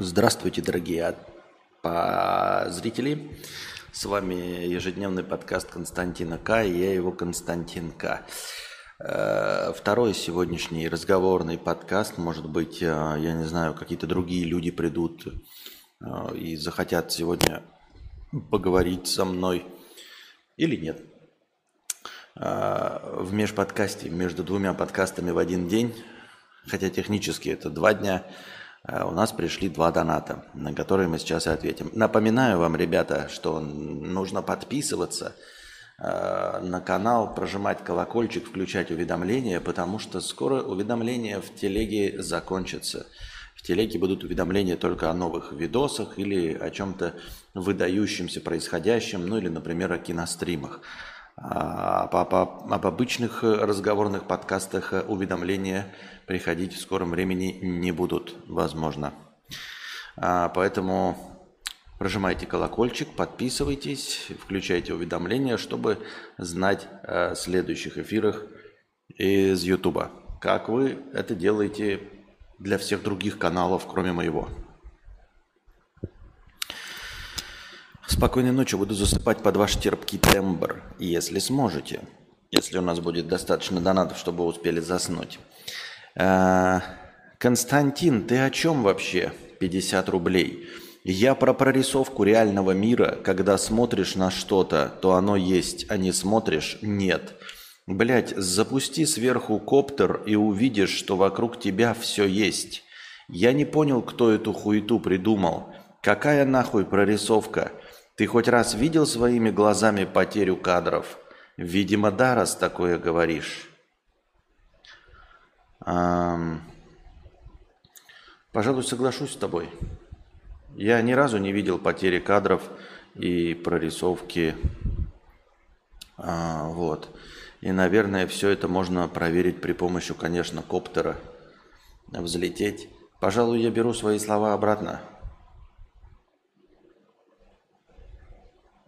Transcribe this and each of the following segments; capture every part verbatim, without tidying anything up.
Здравствуйте, дорогие зрители. С вами ежедневный подкаст Константина К. И я его Константин К. Второй сегодняшний разговорный подкаст. Может быть, я не знаю, какие-то другие люди придут и захотят сегодня поговорить со мной или нет. В межподкасте, между двумя подкастами в один день, хотя технически это два дня, у нас пришли два доната, на которые мы сейчас и ответим. Напоминаю вам, ребята, что нужно подписываться на канал, прожимать колокольчик, включать уведомления, потому что скоро уведомления в телеге закончатся. В телеге будут уведомления только о новых видосах или о чем-то выдающемся происходящем, ну или, например, о киностримах. Об, об, об обычных разговорных подкастах уведомления приходить в скором времени не будут, возможно. Поэтому прожимайте колокольчик, подписывайтесь, включайте уведомления, чтобы знать о следующих эфирах из Ютуба. Как вы это делаете для всех других каналов, кроме моего. Спокойной ночи, буду засыпать под ваш терпкий тембр, если сможете. Если у нас будет достаточно донатов, чтобы успели заснуть. Константин, ты о чем вообще? пятьдесят рублей. Я про прорисовку реального мира. Когда смотришь на что-то, то оно есть, а не смотришь – нет. Блять, запусти сверху коптер и увидишь, что вокруг тебя все есть. Я не понял, кто эту хуету придумал. Какая нахуй прорисовка? Ты хоть раз видел своими глазами потерю кадров? Видимо, да, раз такое говоришь. Эм... Пожалуй, соглашусь с тобой. Я ни разу не видел потери кадров и прорисовки. А, вот. И, наверное, все это можно проверить при помощи, конечно, коптера. Взлететь. Пожалуй, я беру свои слова обратно.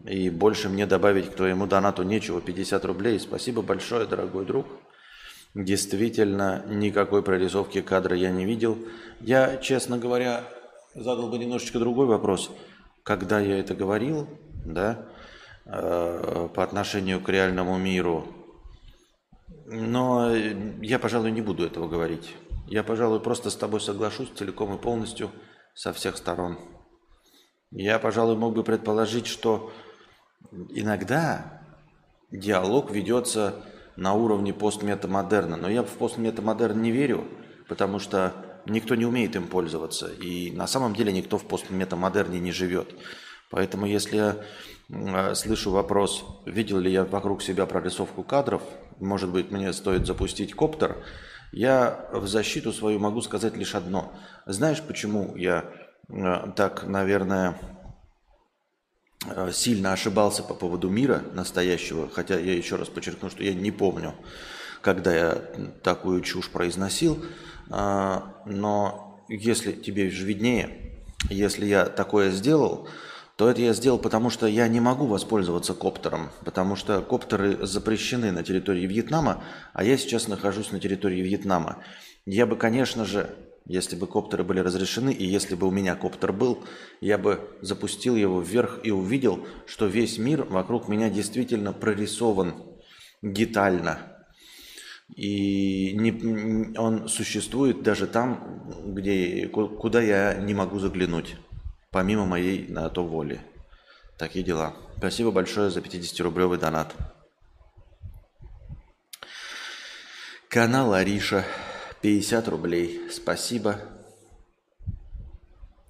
И больше мне добавить к твоему донату нечего. пятьдесят рублей. Спасибо большое, дорогой друг. Действительно, никакой прорисовки кадра я не видел. Я, честно говоря, задал бы немножечко другой вопрос. Когда я это говорил, да, по отношению к реальному миру. Но я, пожалуй, не буду этого говорить. Я, пожалуй, просто с тобой соглашусь целиком и полностью со всех сторон. Я, пожалуй, мог бы предположить, что иногда диалог ведется на уровне постметамодерна, но я в постметамодерн не верю, потому что никто не умеет им пользоваться, и на самом деле никто в постметамодерне не живет. Поэтому если я слышу вопрос, видел ли я вокруг себя прорисовку кадров, может быть, мне стоит запустить коптер, я в защиту свою могу сказать лишь одно. Знаешь, почему я так, наверное, сильно ошибался по поводу мира настоящего, хотя я еще раз подчеркну, что я не помню, когда я такую чушь произносил, но если тебе же виднее, если я такое сделал, то это я сделал, потому что я не могу воспользоваться коптером, потому что коптеры запрещены на территории Вьетнама, а я сейчас нахожусь на территории Вьетнама. Я бы, конечно же, если бы коптеры были разрешены, и если бы у меня коптер был, я бы запустил его вверх и увидел, что весь мир вокруг меня действительно прорисован детально. И не, он существует даже там, где, куда я не могу заглянуть, помимо моей на то воли. Такие дела. Спасибо большое за пятидесятирублевый донат. Канал Ариша. пятьдесят рублей. Спасибо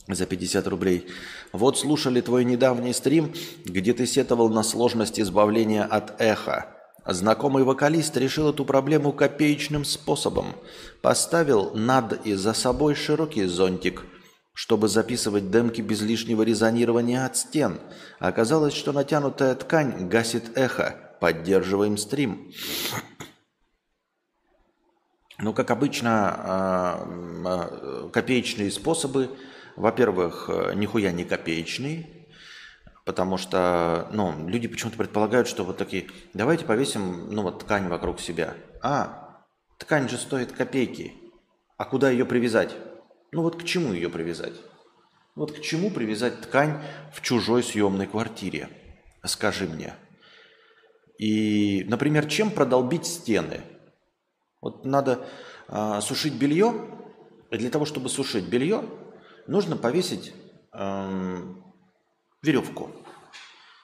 за пятьдесят рублей. Вот слушали твой недавний стрим, где ты сетовал на сложность избавления от эха. Знакомый вокалист решил эту проблему копеечным способом. Поставил над и за собой широкий зонтик, чтобы записывать демки без лишнего резонирования от стен. Оказалось, что натянутая ткань гасит эхо. Поддерживаем стрим. Ну, как обычно, копеечные способы, во-первых, нихуя не копеечные, потому что, ну, люди почему-то предполагают, что вот такие, давайте повесим, ну, вот ткань вокруг себя. А, ткань же стоит копейки, а куда ее привязать? Ну, вот к чему ее привязать? Вот к чему привязать ткань в чужой съемной квартире? Скажи мне. И, например, чем продолбить стены? Вот надо э, сушить белье. И для того, чтобы сушить белье, нужно повесить э, веревку.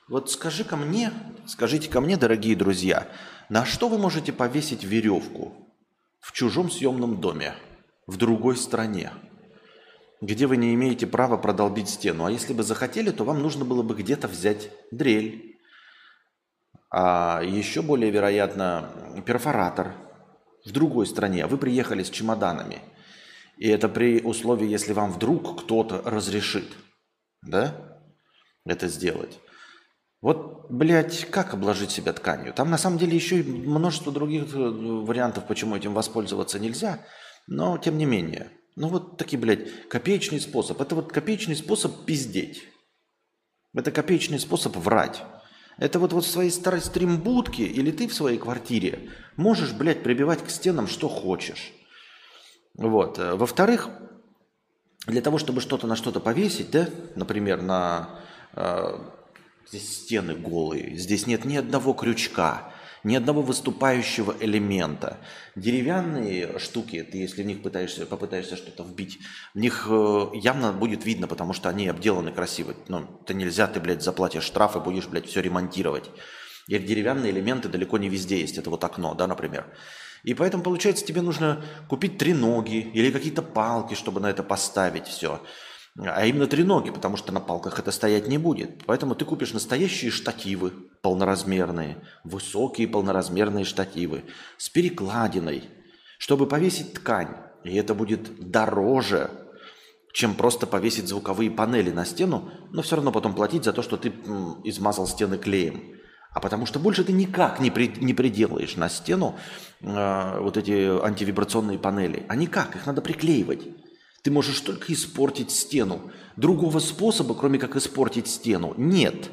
Вот скажи-ка мне, скажите-ка мне, дорогие друзья, на что вы можете повесить веревку в чужом съемном доме, в другой стране, где вы не имеете права продолбить стену? А если бы захотели, то вам нужно было бы где-то взять дрель, а еще более вероятно перфоратор в другой стране. Вы приехали с чемоданами, и это при условии, если вам вдруг кто-то разрешит, да, это сделать. Вот, блядь, как обложить себя тканью? Там на самом деле еще и множество других вариантов, почему этим воспользоваться нельзя, но тем не менее. Ну вот такие, блядь, копеечный способ. Это вот копеечный способ пиздеть. Это копеечный способ врать. Это вот, вот в своей старой стримбудке или ты в своей квартире можешь, блядь, прибивать к стенам что хочешь. Вот. Во-вторых, для того, чтобы что-то на что-то повесить, да, например, на... Э- Здесь стены голые, здесь нет ни одного крючка, ни одного выступающего элемента. Деревянные штуки, ты если в них пытаешься, попытаешься что-то вбить, в них явно будет видно, потому что они обделаны красиво. Ну, это нельзя, ты, блядь, заплатишь штраф и будешь, блядь, все ремонтировать. И деревянные элементы далеко не везде есть. Это вот окно, да, например. И поэтому, получается, тебе нужно купить треноги или какие-то палки, чтобы на это поставить все. А именно треноги, потому что на палках это стоять не будет. Поэтому ты купишь настоящие штативы полноразмерные, высокие полноразмерные штативы с перекладиной, чтобы повесить ткань. И это будет дороже, чем просто повесить звуковые панели на стену, но все равно потом платить за то, что ты измазал стены клеем. А потому что больше ты никак не, при, не приделаешь на стену э, вот эти антивибрационные панели. А никак, их надо приклеивать. Ты можешь только испортить стену. Другого способа, кроме как испортить стену, нет.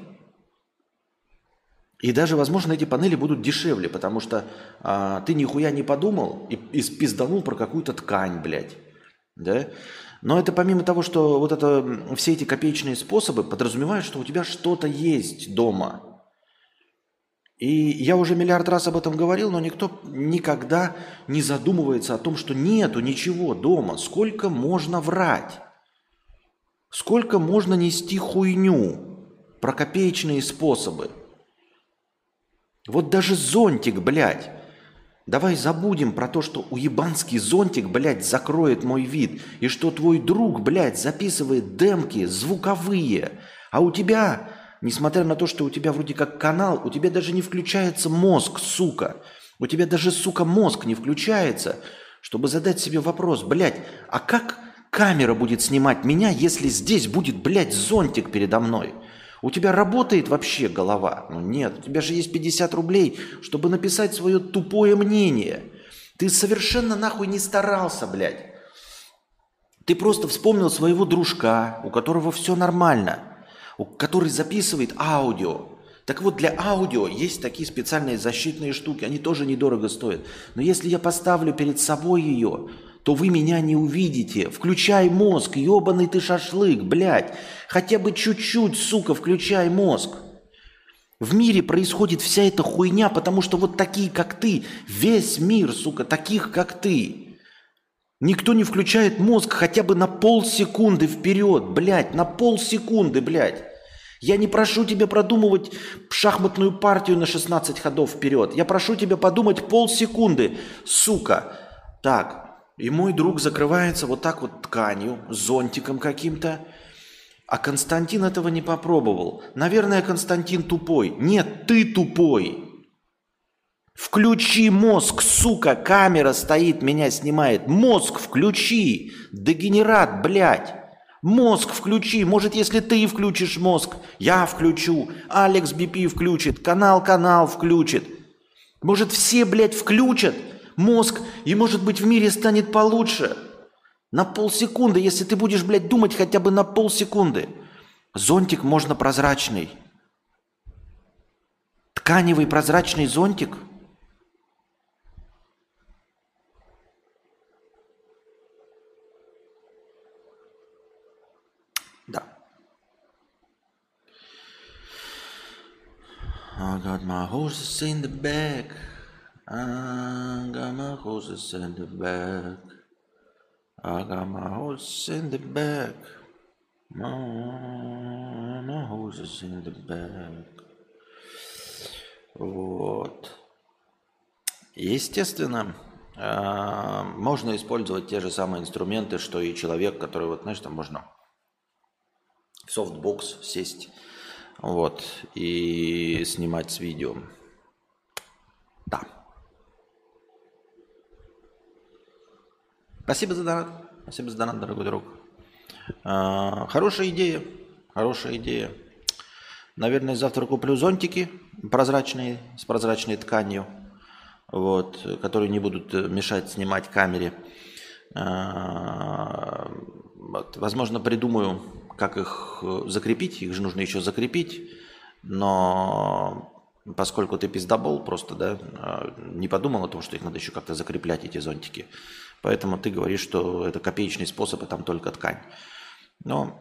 И даже, возможно, эти панели будут дешевле, потому что а, ты нихуя не подумал и, и спизданул про какую-то ткань, блядь. Да? Но это помимо того, что вот это, все эти копеечные способы подразумевают, что у тебя что-то есть дома. И я уже миллиард раз об этом говорил, но никто никогда не задумывается о том, что нету ничего дома. Сколько можно врать? Сколько можно нести хуйню про копеечные способы? Вот даже зонтик, блядь. Давай забудем про то, что уебанский зонтик, блядь, закроет мой вид. И что твой друг, блядь, записывает демки звуковые. А у тебя... Несмотря на то, что у тебя вроде как канал, у тебя даже не включается мозг, сука. У тебя даже, сука, мозг не включается, чтобы задать себе вопрос, блядь, а как камера будет снимать меня, если здесь будет, блядь, зонтик передо мной? У тебя работает вообще голова? Ну нет, у тебя же есть пятьдесят рублей, чтобы написать свое тупое мнение. Ты совершенно нахуй не старался, блядь. Ты просто вспомнил своего дружка, у которого все нормально, который записывает аудио. Так вот, для аудио есть такие специальные защитные штуки, они тоже недорого стоят. Но если я поставлю перед собой ее, то вы меня не увидите. Включай мозг, ебаный ты шашлык, блядь. Хотя бы чуть-чуть, сука, включай мозг. В мире происходит вся эта хуйня, потому что вот такие, как ты, весь мир, сука, таких, как ты. Никто не включает мозг хотя бы на полсекунды вперед, блядь, на полсекунды, блядь. Я не прошу тебя продумывать шахматную партию на шестнадцать ходов вперед. Я прошу тебя подумать полсекунды, сука. Так, и мой друг закрывается вот так вот тканью, зонтиком каким-то. А Константин этого не попробовал. Наверное, Константин тупой. Нет, ты тупой. Включи мозг, сука, камера стоит, меня снимает. Мозг включи, дегенерат, блядь. Мозг включи, может, если ты включишь мозг, я включу, Алекс би пи включит, канал-канал включит. Может, все, блядь, включат мозг, и, может быть, в мире станет получше. На полсекунды, если ты будешь, блядь, думать хотя бы на полсекунды. Зонтик можно прозрачный. Тканевый прозрачный зонтик? I got my horses in the back. I got my horses in the back. I got my horses in the back. My, my horses in the back. Вот. Естественно, можно использовать те же самые инструменты, что и человек, который, вот, знаешь, там можно в софтбокс сесть, вот, и снимать с видео. Да. Спасибо за донат. Спасибо за донат, дорогой друг. А, хорошая идея. Хорошая идея. Наверное, завтра куплю зонтики прозрачные, с прозрачной тканью, вот, которые не будут мешать снимать камере. А, вот, возможно, придумаю, как их закрепить. Их же нужно еще закрепить. Но... Поскольку ты пиздобол просто, да, не подумал о том, что их надо еще как-то закреплять, эти зонтики. Поэтому ты говоришь, что это копеечный способ, а там только ткань. Но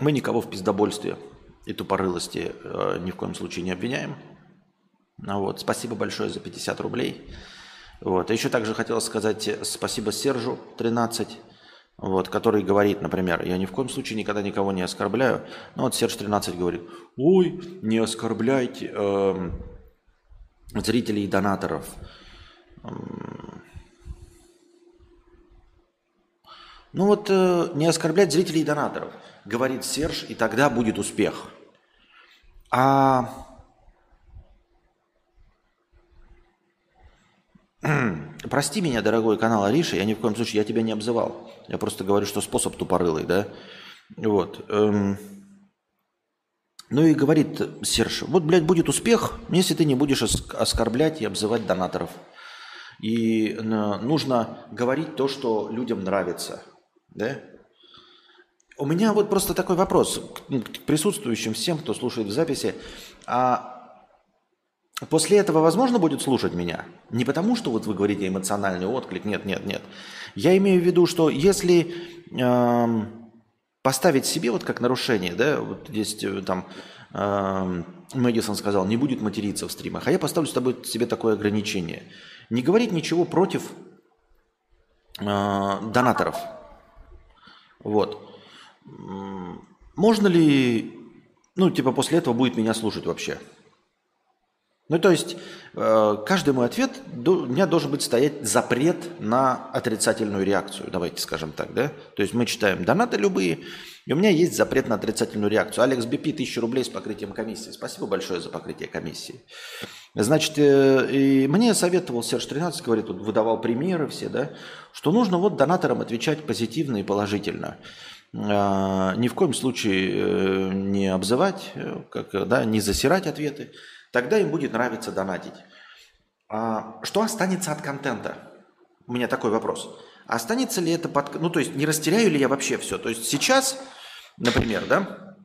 мы никого в пиздобольстве и тупорылости ни в коем случае не обвиняем. Вот. Спасибо большое за пятьдесят рублей. Вот. А еще также хотел сказать спасибо Сержу тринадцать. Вот, который говорит, например, я ни в коем случае никогда никого не оскорбляю. Но вот Серж тринадцать говорит, ой, не оскорбляйте э, зрителей и донаторов. Ну вот, э, не оскорблять зрителей и донаторов, говорит Серж, и тогда будет успех. А... Прости меня, дорогой канал Ариша, я ни в коем случае, я тебя не обзывал. Я просто говорю, что способ тупорылый, да? Вот. Эм. Ну и говорит Серж, вот, блядь, будет успех, если ты не будешь оскорблять и обзывать донаторов. И нужно говорить то, что людям нравится, да? У меня вот просто такой вопрос к присутствующим, всем, кто слушает в записи. А... После этого возможно будет слушать меня? Не потому, что вот вы говорите эмоциональный отклик, нет, нет, нет. Я имею в виду, что если э, поставить себе вот как нарушение, да, вот здесь там э, Мэдисон сказал, не будет материться в стримах, а я поставлю с тобой себе такое ограничение. Не говорить ничего против э, донаторов. Вот. Можно ли, ну, типа после этого будет меня слушать вообще? Ну, то есть, каждый мой ответ, у меня должен быть стоять запрет на отрицательную реакцию, давайте скажем так, да? То есть, мы читаем донаты любые, и у меня есть запрет на отрицательную реакцию. Алекс би пи, тысяча рублей с покрытием комиссии. Спасибо большое за покрытие комиссии. Значит, и мне советовал Серж тринадцать, говорит, вот выдавал примеры все, да, что нужно вот донаторам отвечать позитивно и положительно. Ни в коем случае не обзывать, как, да, не засирать ответы. Тогда им будет нравиться донатить. А что останется от контента? У меня такой вопрос. Останется ли это под... Ну, то есть, не растеряю ли я вообще все? То есть, сейчас, например, да,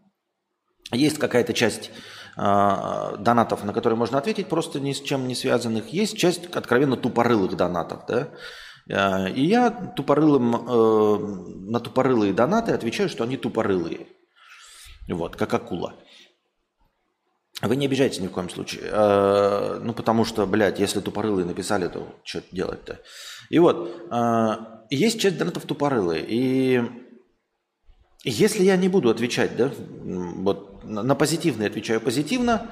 есть какая-то часть э, донатов, на которые можно ответить, просто ни с чем не связанных. Есть часть откровенно тупорылых донатов, да. Э, и я тупорылым, э, на тупорылые донаты отвечаю, что они тупорылые. Вот, как акула. Вы не обижайтесь ни в коем случае. Э, ну, потому что, блядь, если тупорылые написали, то что делать-то? И вот, э, есть часть донатов тупорылые. И если я не буду отвечать, да, вот на позитивные отвечаю позитивно,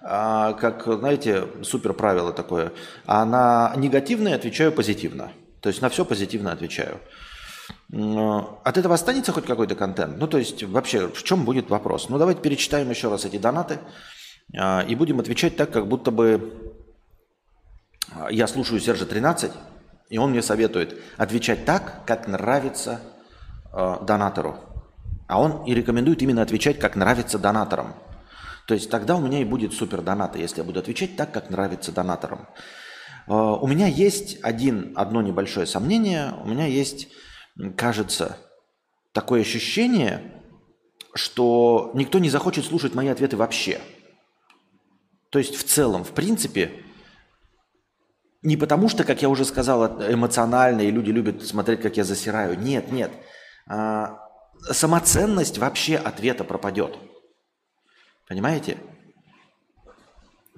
а, как, знаете, супер правило такое, а на негативные отвечаю позитивно. То есть на все позитивно отвечаю. От этого останется хоть какой-то контент? Ну, то есть, вообще, в чем будет вопрос? Ну, давайте перечитаем еще раз эти донаты. И будем отвечать так, как будто бы я слушаю Сержа тринадцать, и он мне советует отвечать так, как нравится э, донатору. А он и рекомендует именно отвечать, как нравится донаторам. То есть тогда у меня и будет супер донаты, если я буду отвечать так, как нравится донаторам. Э, у меня есть один, одно небольшое сомнение. У меня есть, кажется, такое ощущение, что никто не захочет слушать мои ответы вообще. То есть в целом, в принципе, не потому что, как я уже сказал, эмоционально, и люди любят смотреть, как я засираю. Нет, нет. А, самоценность вообще ответа пропадет. Понимаете?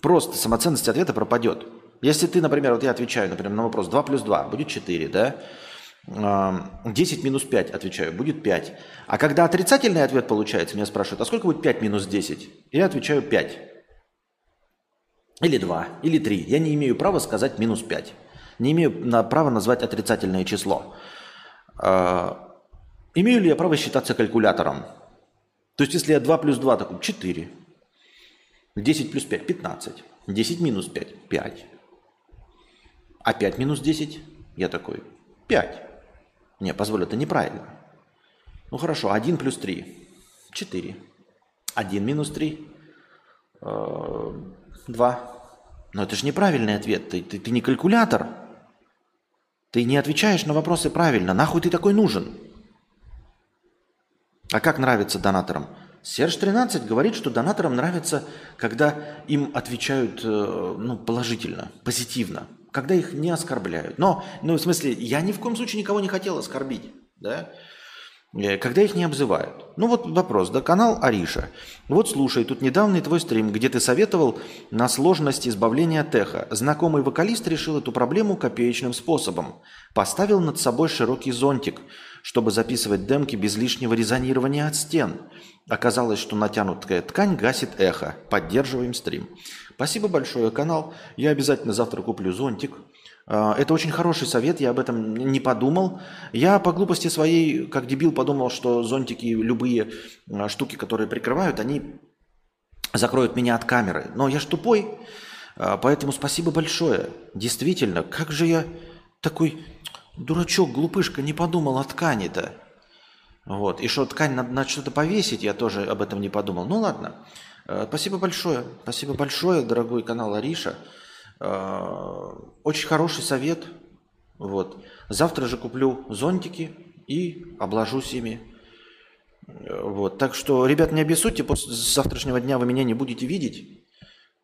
просто самоценность ответа пропадет. Если ты, например, вот я отвечаю, например, на вопрос два плюс два будет четыре, да? десять минус пять отвечаю, будет пять. А когда отрицательный ответ получается, меня спрашивают, а сколько будет пять минус десять? Я отвечаю пять. Или два, или три. Я не имею права сказать минус пять. Не имею права назвать отрицательное число. Имею ли я право считаться калькулятором? То есть, если я два плюс два, так четыре. десять плюс пять – пятнадцать. десять минус пять – пять. А пять минус десять? Я такой, пять. Не, позволь, это неправильно. Ну хорошо, один плюс три – четыре. один минус три – два. Но это же неправильный ответ. Ты, ты, ты не калькулятор. Ты не отвечаешь на вопросы правильно. Нахуй ты такой нужен? А как нравится донаторам? Серж тринадцать говорит, что донаторам нравится, когда им отвечают ну, положительно, позитивно, когда их не оскорбляют. Но, ну, в смысле, я ни в коем случае никого не хотел оскорбить, да? Когда их не обзывают. Ну вот вопрос, да, канал Ариша. Вот слушай, тут недавний твой стрим, где ты советовал на сложность избавления от эха. Знакомый вокалист решил эту проблему копеечным способом. Поставил над собой широкий зонтик, чтобы записывать демки без лишнего резонирования от стен. Оказалось, что натянутая ткань гасит эхо. Поддерживаем стрим. Спасибо большое, канал. Я обязательно завтра куплю зонтик. Это очень хороший совет, я об этом не подумал. Я по глупости своей, как дебил, подумал, что зонтики, любые штуки, которые прикрывают, они закроют меня от камеры. Но я ж тупой, поэтому спасибо большое. Действительно, как же я такой дурачок, глупышка, не подумал о ткани-то. Вот. И что ткань надо, надо что-то повесить, я тоже об этом не подумал. Ну ладно, спасибо большое, спасибо большое, дорогой канал Ариша. Очень хороший совет. Вот. Завтра же куплю зонтики и обложусь ими. Вот. Так что, ребят, не обессудьте, после завтрашнего дня вы меня не будете видеть.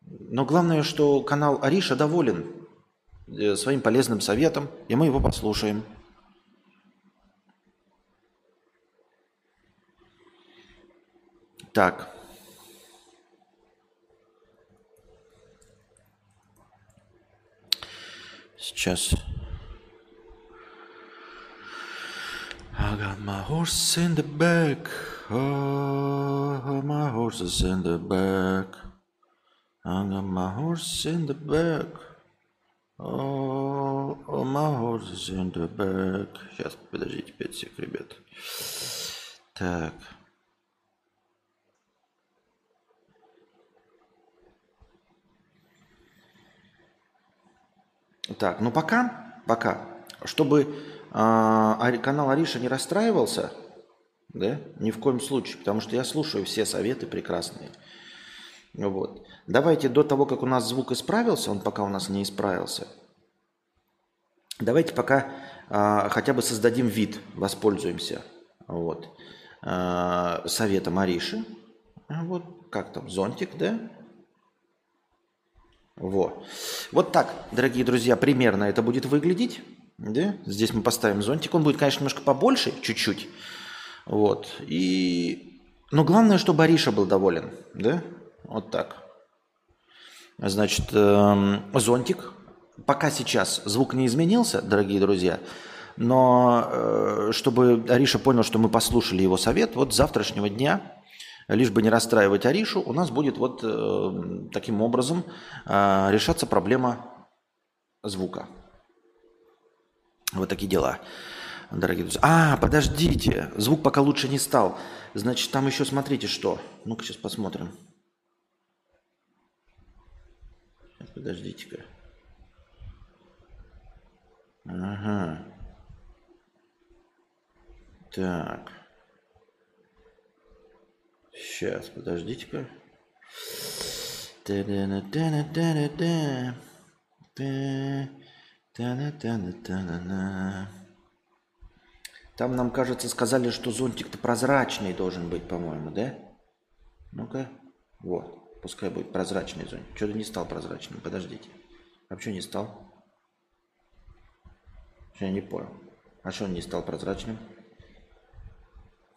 Но главное, что канал Ариша доволен своим полезным советом, и мы его послушаем. Так. Сейчас. I got my horse in the back. Oh, my horse is in the back. I got my horse in the back. Oh, oh my horse is in the back. Сейчас, подождите пять секунд, ребят. Так. Так, ну пока, пока, чтобы э, канал Ариша не расстраивался, да, ни в коем случае, потому что я слушаю все советы прекрасные. Вот. Давайте до того, как у нас звук исправился, он пока у нас не исправился, давайте пока э, хотя бы создадим вид, воспользуемся вот, э, советом Ариши. Вот, как там, зонтик, да? Во. Вот так, дорогие друзья, примерно это будет выглядеть. Да? Здесь мы поставим зонтик. Он будет, конечно, немножко побольше, чуть-чуть. Вот. И... Но главное, чтобы Ариша был доволен. Да? Вот так. Значит, эм, зонтик. Пока сейчас звук не изменился, дорогие друзья. Но э, чтобы Ариша понял, что мы послушали его совет, вот с завтрашнего дня... Лишь бы не расстраивать Аришу, у нас будет вот э, таким образом э, решаться проблема звука. Вот такие дела, дорогие друзья. А, подождите, звук пока лучше не стал. Значит, там еще смотрите что. Ну-ка, сейчас посмотрим. Подождите-ка. Ага. Так. Сейчас, подождите-ка. Там нам, кажется, сказали, что зонтик-то прозрачный должен быть, по-моему, да? Ну-ка. Вот. Пускай будет прозрачный зонтик. Что-то не стал прозрачным. Подождите. А почему не стал? Я не понял. А что он не стал прозрачным?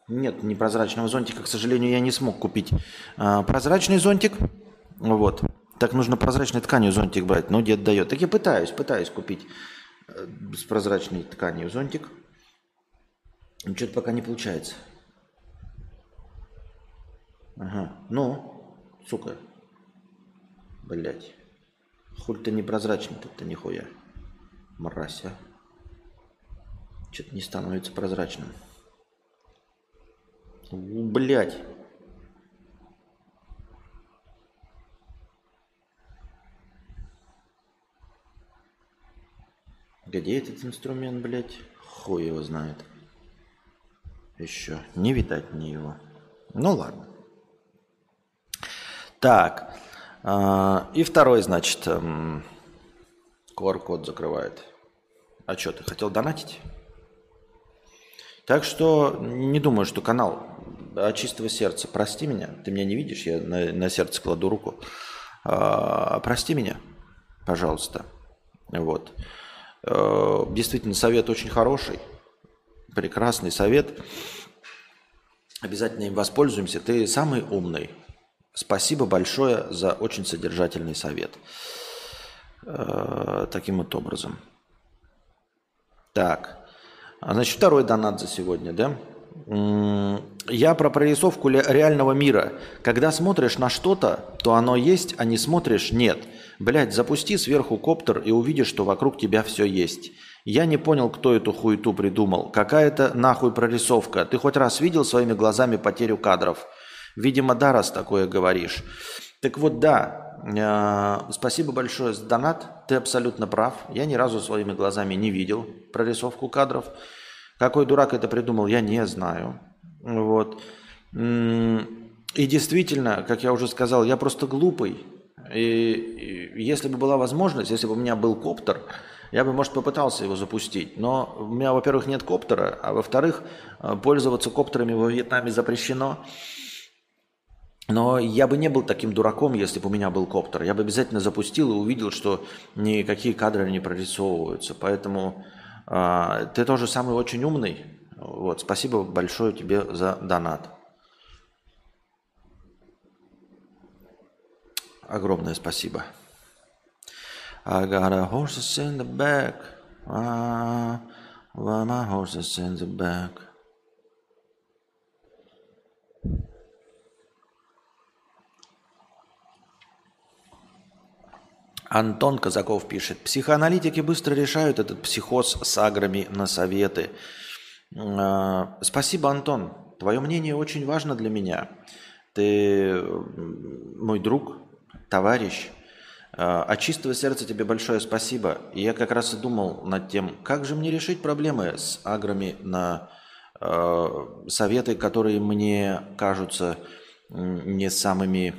Нет, непрозрачного зонтика, к сожалению, я не смог купить а, прозрачный зонтик. Вот. Так нужно прозрачной тканью зонтик брать, но дед дает. Так я пытаюсь, пытаюсь купить с прозрачной тканью зонтик. Но что-то пока не получается. Ага, ну, сука. Блять. Хуль ты непрозрачный, тут-то нихуя. Мразь, а. Что-то не становится прозрачным. Блять. Где этот инструмент, блять? Хуй его знает. Еще не видать мне его. Ну ладно. Так. И второй, значит, ку ар-код закрывает. А что, ты хотел донатить? Так что не думаю, что канал от чистого сердца. Прости меня. Ты меня не видишь, я на, на сердце кладу руку. А, прости меня, пожалуйста. Вот. А, действительно, совет очень хороший. Прекрасный совет. Обязательно им воспользуемся. Ты самый умный. Спасибо большое за очень содержательный совет. А, таким вот образом. Так. Значит, второй донат за сегодня, да? Я про прорисовку реального мира. Когда смотришь на что-то, то оно есть, а не смотришь – нет. Блядь, запусти сверху коптер и увидишь, что вокруг тебя все есть. Я не понял, кто эту хуету придумал. Какая-то нахуй прорисовка. Ты хоть раз видел своими глазами потерю кадров? Видимо, да, раз такое говоришь. Так вот, да, спасибо большое за донат. Ты абсолютно прав. Я ни разу своими глазами не видел прорисовку кадров. Какой дурак это придумал, я не знаю. Вот. И действительно, как я уже сказал, я просто глупый. И, и если бы была возможность, если бы у меня был коптер, я бы, может, попытался его запустить. Но у меня, во-первых, нет коптера, а во-вторых, пользоваться коптерами во Вьетнаме запрещено. Но я бы не был таким дураком, если бы у меня был коптер. Я бы обязательно запустил и увидел, что никакие кадры не прорисовываются. Поэтому... Ты тоже самый очень умный. Вот, спасибо большое тебе за донат. Огромное спасибо. I got a horses in the back. Ah, well, my horses in the back. Антон Казаков пишет. Психоаналитики быстро решают этот психоз с аграми на советы. Спасибо, Антон. Твое мнение очень важно для меня. Ты мой друг, товарищ. От чистого сердца тебе большое спасибо. И я как раз и думал над тем, как же мне решить проблемы с аграми на советы, которые мне кажутся не самыми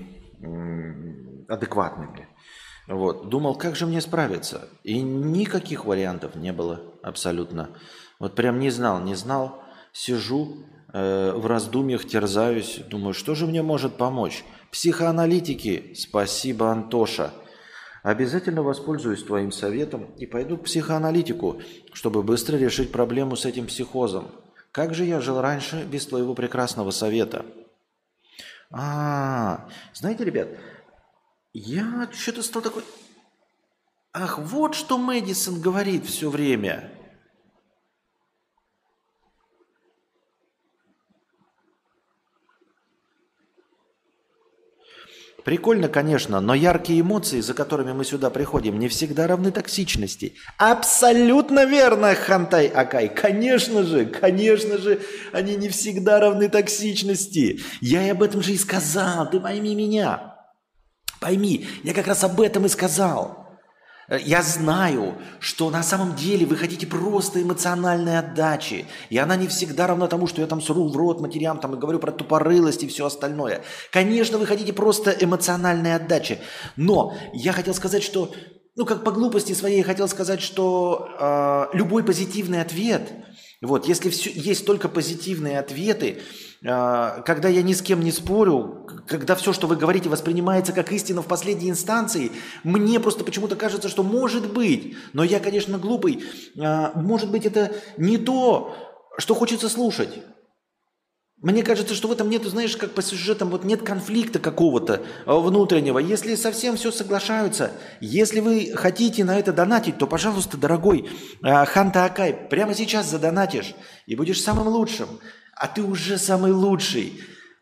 адекватными. Вот. Думал, как же мне справиться? И никаких вариантов не было абсолютно. Вот прям не знал, не знал. Сижу э, в раздумьях, терзаюсь. Думаю, что же мне может помочь? Психоаналитики, спасибо, Антоша. Обязательно воспользуюсь твоим советом и пойду к психоаналитику, чтобы быстро решить проблему с этим психозом. Как же я жил раньше без твоего прекрасного совета? А-а-а. Знаете, ребят... Я что-то стал такой... Ах, вот что Мэдисон говорит все время. Прикольно, конечно, но яркие эмоции, за которыми мы сюда приходим, не всегда равны токсичности. Абсолютно верно, Хантай Акай. Конечно же, конечно же, они не всегда равны токсичности. Я и об этом же и сказал, ты пойми меня. Пойми, я как раз об этом и сказал. Я знаю, что на самом деле вы хотите просто эмоциональной отдачи. И она не всегда равна тому, что я там сру в рот матерям, там и говорю про тупорылость и все остальное. Конечно, вы хотите просто эмоциональной отдачи. Но я хотел сказать, что... Ну, как по глупости своей я хотел сказать, что э, любой позитивный ответ... Вот, если все, есть только позитивные ответы, э, когда я ни с кем не спорю, когда все, что вы говорите, воспринимается как истина в последней инстанции, мне просто почему-то кажется, что может быть, но я, конечно, глупый, э, может быть, это не то, что хочется слушать. Мне кажется, что в этом нету, знаешь, как по сюжетам, вот нет конфликта какого-то внутреннего. Если совсем все соглашаются, если вы хотите на это донатить, то, пожалуйста, дорогой Хантай Ака, прямо сейчас задонатишь и будешь самым лучшим. А ты уже самый лучший,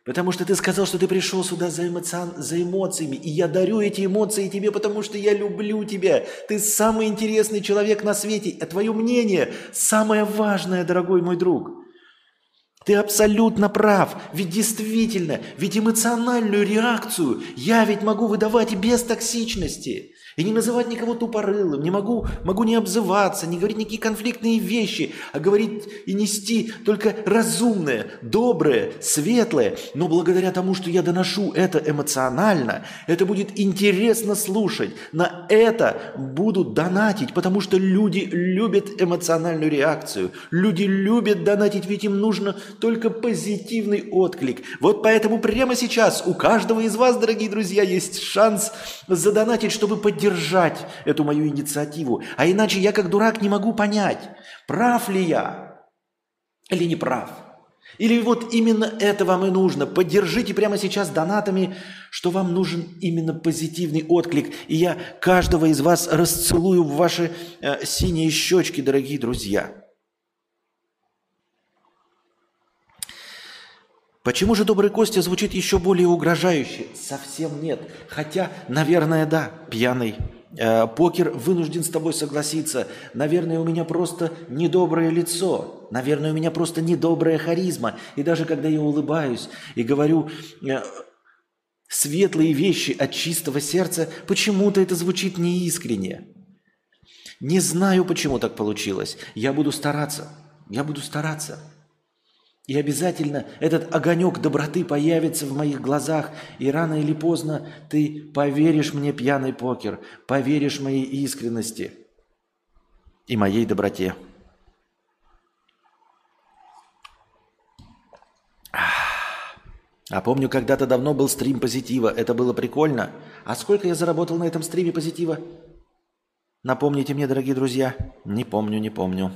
потому что ты сказал, что ты пришел сюда за, эмоци... за эмоциями, и я дарю эти эмоции тебе, потому что я люблю тебя. Ты самый интересный человек на свете, а твое мнение самое важное, дорогой мой друг. Ты абсолютно прав, ведь действительно, ведь эмоциональную реакцию я ведь могу выдавать и без токсичности, и не называть никого тупорылым, не могу, могу не обзываться, не говорить никакие конфликтные вещи, а говорить и нести только разумное, доброе, светлое, но благодаря тому, что я доношу это эмоционально, это будет интересно слушать, на это будут донатить, потому что люди любят эмоциональную реакцию, люди любят донатить, ведь им нужно только позитивный отклик. Вот поэтому прямо сейчас у каждого из вас, дорогие друзья, есть шанс задонатить, чтобы поддержать эту мою инициативу. А иначе я как дурак не могу понять, прав ли я или не прав. Или вот именно это вам и нужно. Поддержите прямо сейчас донатами, что вам нужен именно позитивный отклик. И я каждого из вас расцелую в ваши э, синие щечки, дорогие друзья. Почему же «Добрый Костя» звучит еще более угрожающе? Совсем нет. Хотя, наверное, да, пьяный. Э, покер вынужден с тобой согласиться. Наверное, у меня просто недоброе лицо. Наверное, у меня просто недобрая харизма. И даже когда я улыбаюсь и говорю э, светлые вещи от чистого сердца, почему-то это звучит неискренне. Не знаю, почему так получилось. Я буду стараться. Я буду стараться. И обязательно этот огонек доброты появится в моих глазах, и рано или поздно ты поверишь мне, пьяный покер, поверишь моей искренности и моей доброте. А помню, когда-то давно был стрим позитива, это было прикольно. А сколько я заработал на этом стриме позитива? Напомните мне, дорогие друзья. Не помню, не помню.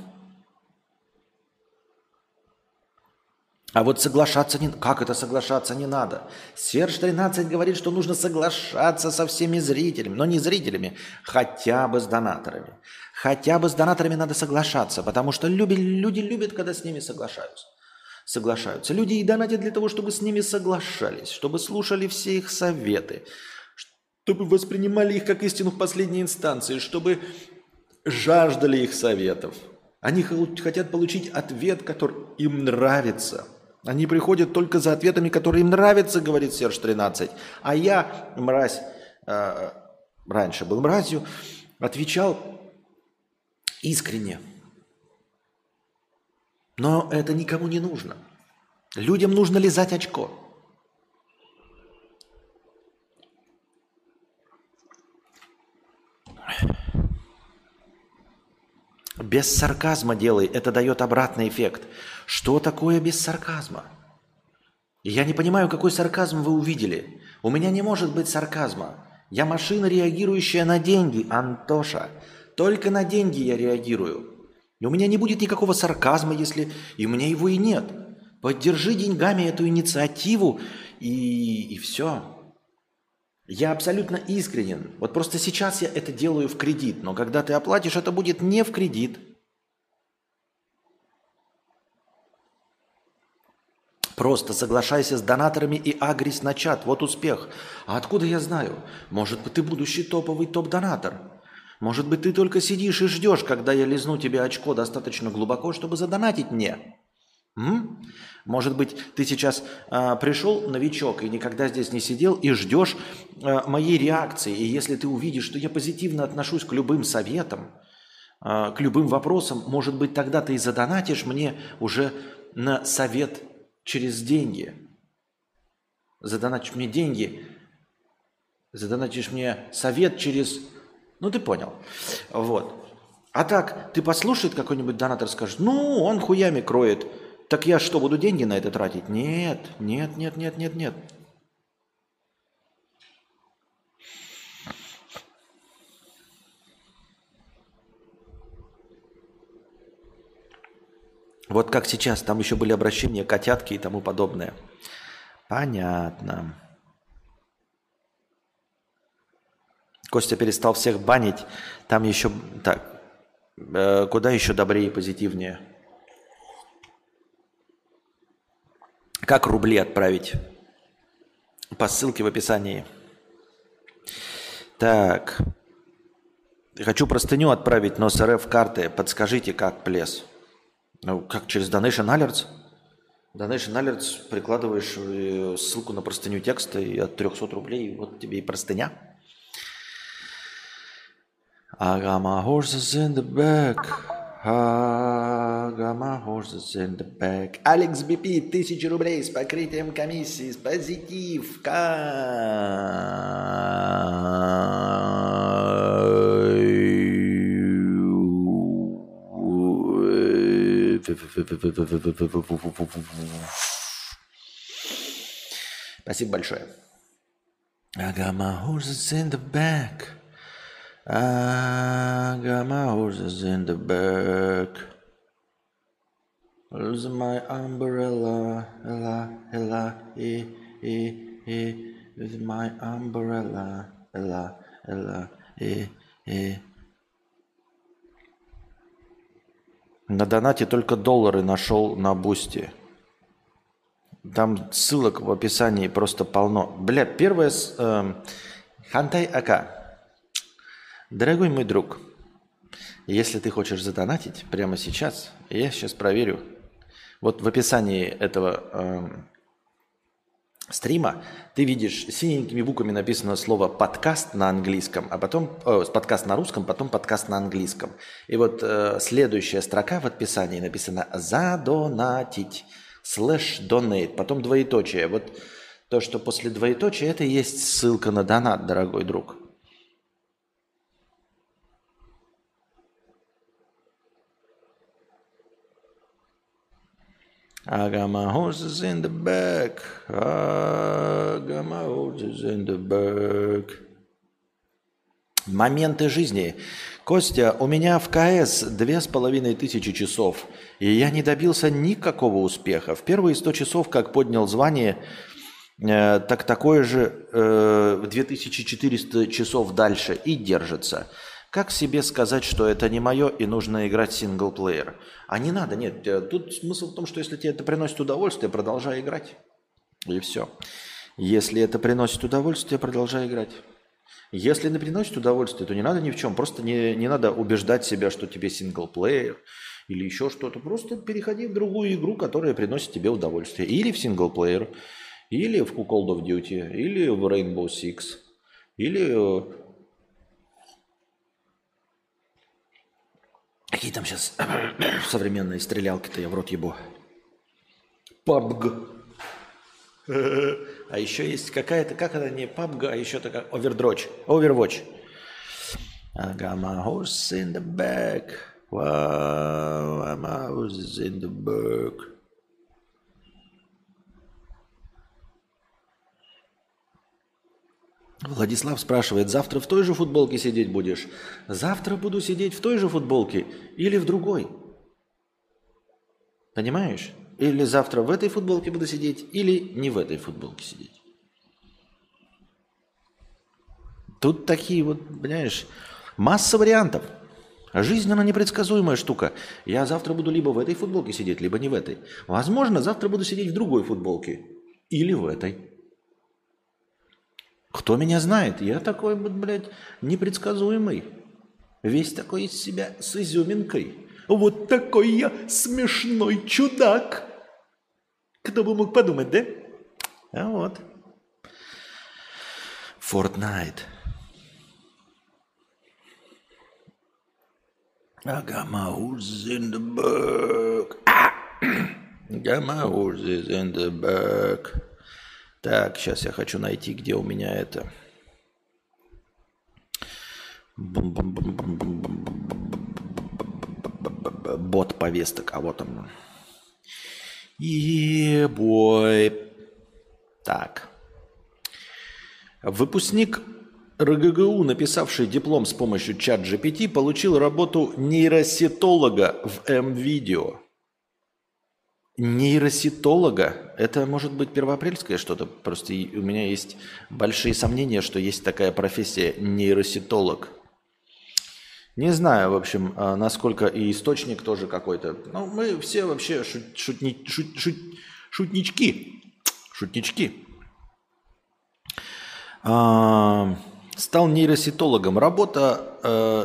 А вот соглашаться не... Как это соглашаться не надо? Серж тринадцать говорит, что нужно соглашаться со всеми зрителями. Но не зрителями, хотя бы с донаторами. Хотя бы с донаторами надо соглашаться, потому что люби... люди любят, когда с ними соглашаются. соглашаются. Люди и донатят для того, чтобы с ними соглашались, чтобы слушали все их советы, чтобы воспринимали их как истину в последней инстанции, чтобы жаждали их советов. Они хотят получить ответ, который им нравится. Они приходят только за ответами, которые им нравятся, говорит Серж тринадцать. А я, мразь, э, раньше был мразью, отвечал искренне. Но это никому не нужно. Людям нужно лизать очко. Без сарказма делай, это дает обратный эффект. Что такое без сарказма? Я не понимаю, какой сарказм вы увидели. У меня не может быть сарказма. Я машина, реагирующая на деньги, Антоша. Только на деньги я реагирую. И у меня не будет никакого сарказма, если... И у меня его и нет. Поддержи деньгами эту инициативу, и, и все. Я абсолютно искренен. Вот просто сейчас я это делаю в кредит, но когда ты оплатишь, это будет не в кредит. Просто соглашайся с донаторами и агрись на чат. Вот успех. А откуда я знаю? Может быть, ты будущий топовый топ-донатор. Может быть, ты только сидишь и ждешь, когда я лизну тебе очко достаточно глубоко, чтобы задонатить мне. М? Может быть, ты сейчас э, пришел, новичок, и никогда здесь не сидел, и ждешь э, моей реакции. И если ты увидишь, что я позитивно отношусь к любым советам, э, к любым вопросам, может быть, тогда ты и задонатишь мне уже на совет через деньги. Задонатишь мне деньги, задонатишь мне совет через... Ну, ты понял. Вот. А так, ты послушает какой-нибудь донатор, скажешь, ну, он хуями кроет. Так я что, буду деньги на это тратить? Нет, нет, нет, нет, нет, нет. Вот как сейчас, там еще были обращения котятки и тому подобное. Понятно. Костя перестал всех банить. Там еще... Так, э, куда еще добрее и позитивнее? Как рубли отправить? По ссылке в описании. Так. Хочу простыню отправить, но с РФ карты. Подскажите, как, плес? Ну, как, через Donation Alerts? Donation Alerts прикладываешь ссылку на простыню текста и от триста рублей, и вот тебе и простыня. I got my horses in the back. I got my horses in the back. Алекс би пи, тысяча рублей с покрытием комиссии, с позитив. Спасибо большое. I got my horses in the back. I got my horses in the back. Where's my umbrella? Ella, ella, e, e, e. With my umbrella, ella, ella, e, e. На донате только доллары нашел на Бусти. Там ссылок в описании просто полно. Бля, первое... С, э, Хантай Ака. Дорогой мой друг, если ты хочешь задонатить прямо сейчас, я сейчас проверю. Вот в описании этого э, стрима ты видишь, синенькими буквами написано слово «подкаст» на английском, а потом э, «подкаст» на русском, потом «подкаст» на английском. И вот э, следующая строка в описании написана «задонатить», слэш «донейт», потом двоеточие. Вот то, что после двоеточия, это и есть ссылка на донат, дорогой друг. I got my horses in the back. I got my horses in the back. Моменты жизни. Костя, у меня в КС две с половиной тысячи часов, и я не добился никакого успеха. В первые сто часов, как поднял звание, э, так такое же э, две тысячи четыреста часов дальше и держится. Как себе сказать, что это не мое и нужно играть синглплеер? А не надо, нет. Тут смысл в том, что если тебе это приносит удовольствие, продолжай играть. И все. Если это приносит удовольствие, продолжай играть. Если не приносит удовольствие, то не надо ни в чем. Просто не, не надо убеждать себя, что тебе синглплеер или еще что-то. Просто переходи в другую игру, которая приносит тебе удовольствие. Или в синглплеер, или в Call of Duty, или в Rainbow Six, или... Какие там сейчас современные стрелялки-то, я в рот ебу. пабг. А еще есть какая-то, как это не пабг, а еще такая Overwatch. Overwatch. I got my horse in the back. Wow, my horse is in the back. Владислав спрашивает, завтра в той же футболке сидеть будешь? Завтра буду сидеть в той же футболке или в другой? Понимаешь? Или завтра в этой футболке буду сидеть, или не в этой футболке сидеть. Тут такие вот, понимаешь, масса вариантов. Жизнь, она непредсказуемая штука. Я завтра буду либо в этой футболке сидеть, либо не в этой. Возможно, завтра буду сидеть в другой футболке или в этой. Кто меня знает? Я такой, блядь, непредсказуемый. Весь такой из себя с изюминкой. Вот такой я смешной чудак. Кто бы мог подумать, да? А вот. Fortnite. I got my horses in the back. I got my horses in the back. Так, сейчас я хочу найти, где у меня это. Бот повесток, а вот он. Е-бой. Так. Выпускник РГГУ, написавший диплом с помощью чат джи пи ти, получил работу нейросетолога в М-видео. нейроситолога. Это может быть первоапрельское что-то. Просто у меня есть большие сомнения, что есть такая профессия нейроситолог. Не знаю, в общем, насколько и источник тоже какой-то. Ну, мы все вообще шут, шутни, шут, шут, шутнички. Шутнички. А, стал нейроситологом. Работа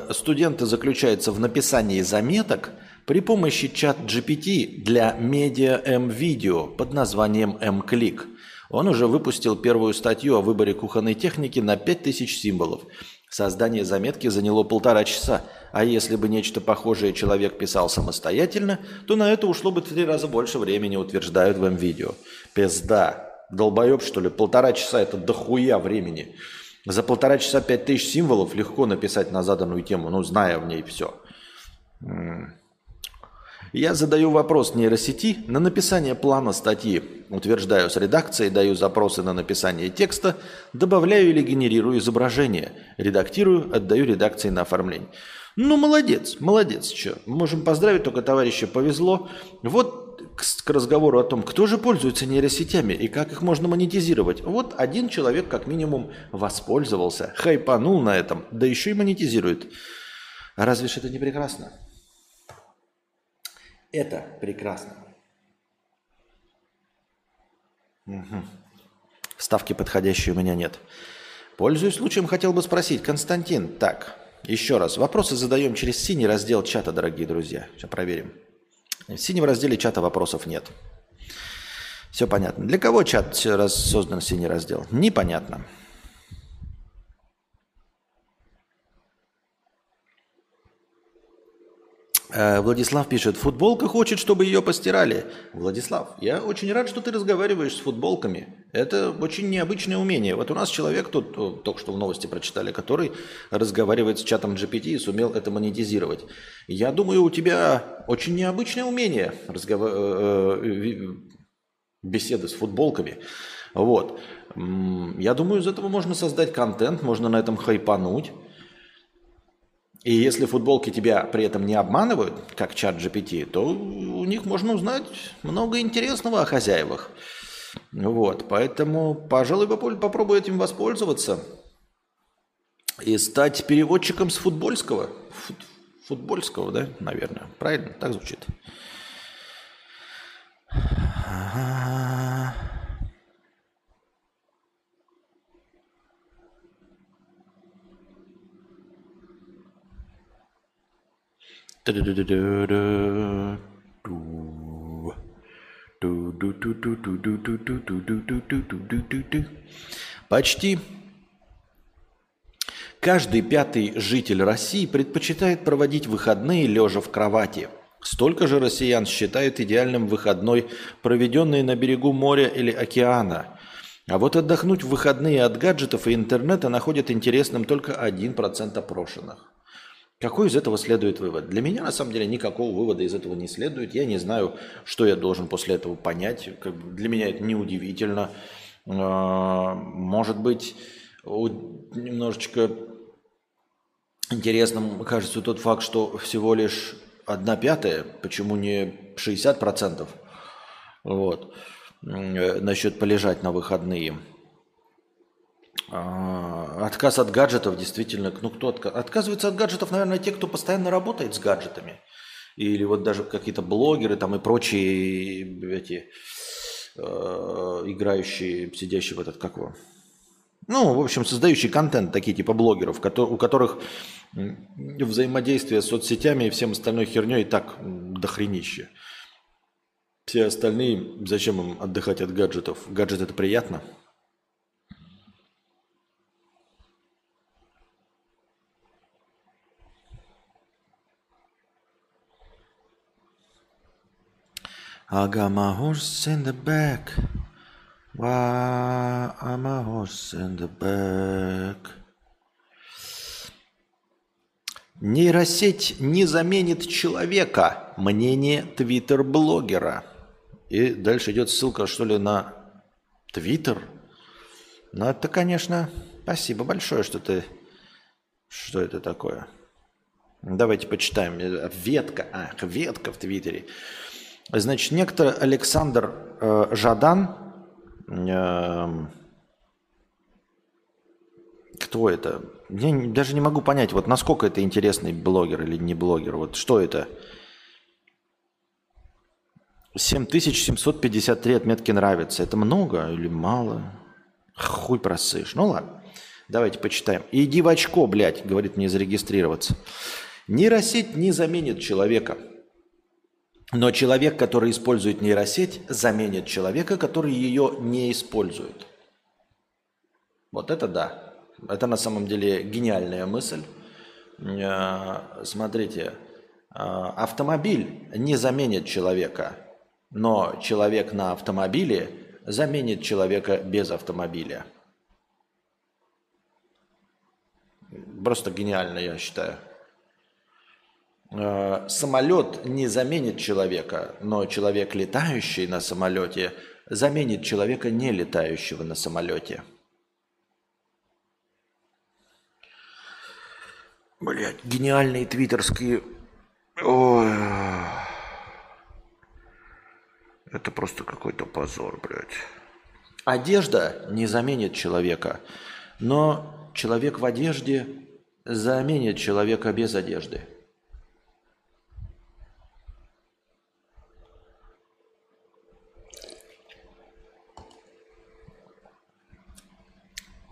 э, студента заключается в написании заметок при помощи чат джи пи ти для медиа-м-видео под названием эм-клик. Он уже выпустил первую статью о выборе кухонной техники на пять тысяч символов. Создание заметки заняло полтора часа, а если бы нечто похожее человек писал самостоятельно, то на это ушло бы в три раза больше времени, утверждают в эм-видео. Пизда. Долбоеб, что ли? Полтора часа – это дохуя времени. За полтора часа пять тысяч символов легко написать на заданную тему, ну, зная в ней все. Я задаю вопрос нейросети на написание плана статьи. Утверждаю с редакцией, даю запросы на написание текста, добавляю или генерирую изображение, редактирую, отдаю редакции на оформление. Ну, молодец, молодец. Че? Можем поздравить, только товарища повезло. Вот к, к разговору о том, кто же пользуется нейросетями и как их можно монетизировать. Вот один человек как минимум воспользовался, хайпанул на этом, да еще и монетизирует. Разве ж это не прекрасно? Это прекрасно. Угу. Ставки подходящие у меня нет. Пользуясь случаем, хотел бы спросить. Константин, так, еще раз. Вопросы задаем через синий раздел чата, дорогие друзья. Сейчас проверим. В синем разделе чата вопросов нет. Все понятно. Для кого чат создан синий раздел? Непонятно. Владислав пишет, футболка хочет, чтобы ее постирали. Владислав, я очень рад, что ты разговариваешь с футболками. Это очень необычное умение. Вот у нас человек, тут только что в новости прочитали, который разговаривает с чатом джи пи ти и сумел это монетизировать. Я думаю, у тебя очень необычное умение разгова... беседы с футболками. Вот. Я думаю, из этого можно создать контент, можно на этом хайпануть. И если футболки тебя при этом не обманывают, как чат джи пи ти, то у них можно узнать много интересного о хозяевах. Вот, поэтому, пожалуй, попробуй этим воспользоваться и стать переводчиком с футбольского. Футбольского, да, наверное, правильно? Так звучит. Почти каждый пятый житель России предпочитает проводить выходные лежа в кровати. Столько же россиян считают идеальным выходной, проведенный на берегу моря или океана. А вот отдохнуть в выходные от гаджетов и интернета находят интересным только один процент опрошенных. Какой из этого следует вывод? Для меня, на самом деле, никакого вывода из этого не следует. Я не знаю, что я должен после этого понять. Для меня это неудивительно. Может быть, немножечко интересным кажется тот факт, что всего лишь одна пятая, почему не шестьдесят процентов, вот, насчет полежать на выходные. Отказ от гаджетов действительно, ну кто отка... отказывается от гаджетов, наверное, те, кто постоянно работает с гаджетами, или вот даже какие-то блогеры там и прочие эти э, играющие, сидящие в этот как его, ну в общем создающие контент такие типа блогеров, у которых взаимодействие с соцсетями и всем остальной херней и так дохренище. Все остальные, зачем им отдыхать от гаджетов? Гаджет это приятно. I got my horse in the back. Why am I horse in the back? Нейросеть не заменит человека. Мнение твиттер-блогера. И дальше идет ссылка, что ли, на твиттер. Ну, это, конечно, спасибо большое, что ты... Что это такое? Давайте почитаем. Ветка. Ах, ветка в твиттере. Значит, некто Александр э, Жадан, э, кто это? Я не, даже не могу понять, вот насколько это интересный блогер или не блогер. Вот что это? семь тысяч семьсот пятьдесят три отметки нравится. Это много или мало? Хуй просышь. Ну ладно, давайте почитаем. Иди в очко, блядь, говорит мне зарегистрироваться. Нейросеть не заменит человека. Но человек, который использует нейросеть, заменит человека, который ее не использует. Вот это да. Это на самом деле гениальная мысль. Смотрите, автомобиль не заменит человека, но человек на автомобиле заменит человека без автомобиля. Просто гениально, я считаю. Самолет не заменит человека, но человек, летающий на самолете, заменит человека, не летающего на самолете. Блять, гениальные твиттерские... Ой. Это просто какой-то позор, блядь. Одежда не заменит человека, но человек в одежде заменит человека без одежды.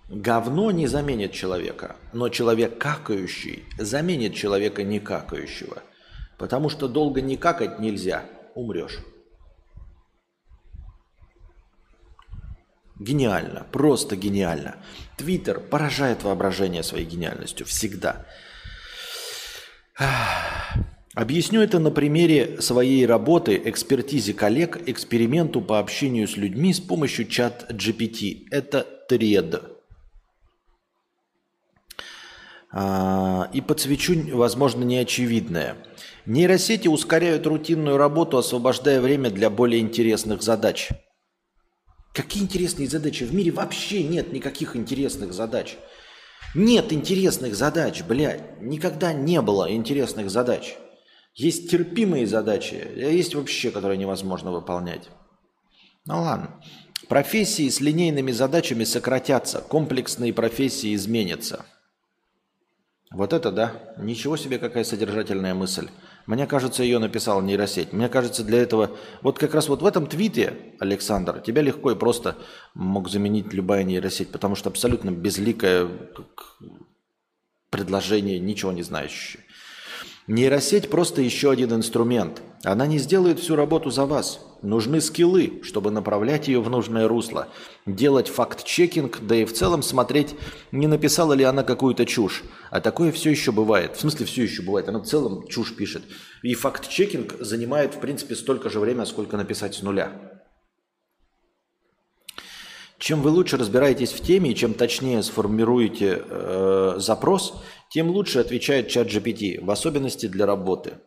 Говно не заменит человека, но человек какающий заменит человека не какающего, потому что долго не какать нельзя, умрешь. Гениально, просто гениально. Твиттер поражает воображение своей гениальностью всегда. Объясню это на примере своей работы, экспертизе коллег, эксперименту по общению с людьми с помощью чат джи пи ти. Это тред. И подсвечу, возможно, неочевидное. Нейросети ускоряют рутинную работу, освобождая время для более интересных задач. Какие интересные задачи? В мире вообще нет никаких интересных задач. Нет интересных задач, блядь. Никогда не было интересных задач. Есть терпимые задачи, а есть вообще, которые невозможно выполнять. Ну ладно. Профессии с линейными задачами сократятся, комплексные профессии изменятся. Вот это да. Ничего себе, какая содержательная мысль. Мне кажется, ее написала нейросеть. Мне кажется, для этого... Вот как раз вот в этом твите, Александр, тебя легко и просто мог заменить любая нейросеть, потому что абсолютно безликое предложение, ничего не знающее. Нейросеть просто еще один инструмент. Она не сделает всю работу за вас. Нужны скиллы, чтобы направлять ее в нужное русло, делать факт-чекинг, да и в целом смотреть, не написала ли она какую-то чушь. А такое все еще бывает. В смысле, все еще бывает. Она в целом чушь пишет. И факт-чекинг занимает, в принципе, столько же времени, сколько написать с нуля. Чем вы лучше разбираетесь в теме и чем точнее сформируете э, запрос, тем лучше отвечает чат джи пи ти, в особенности для работы.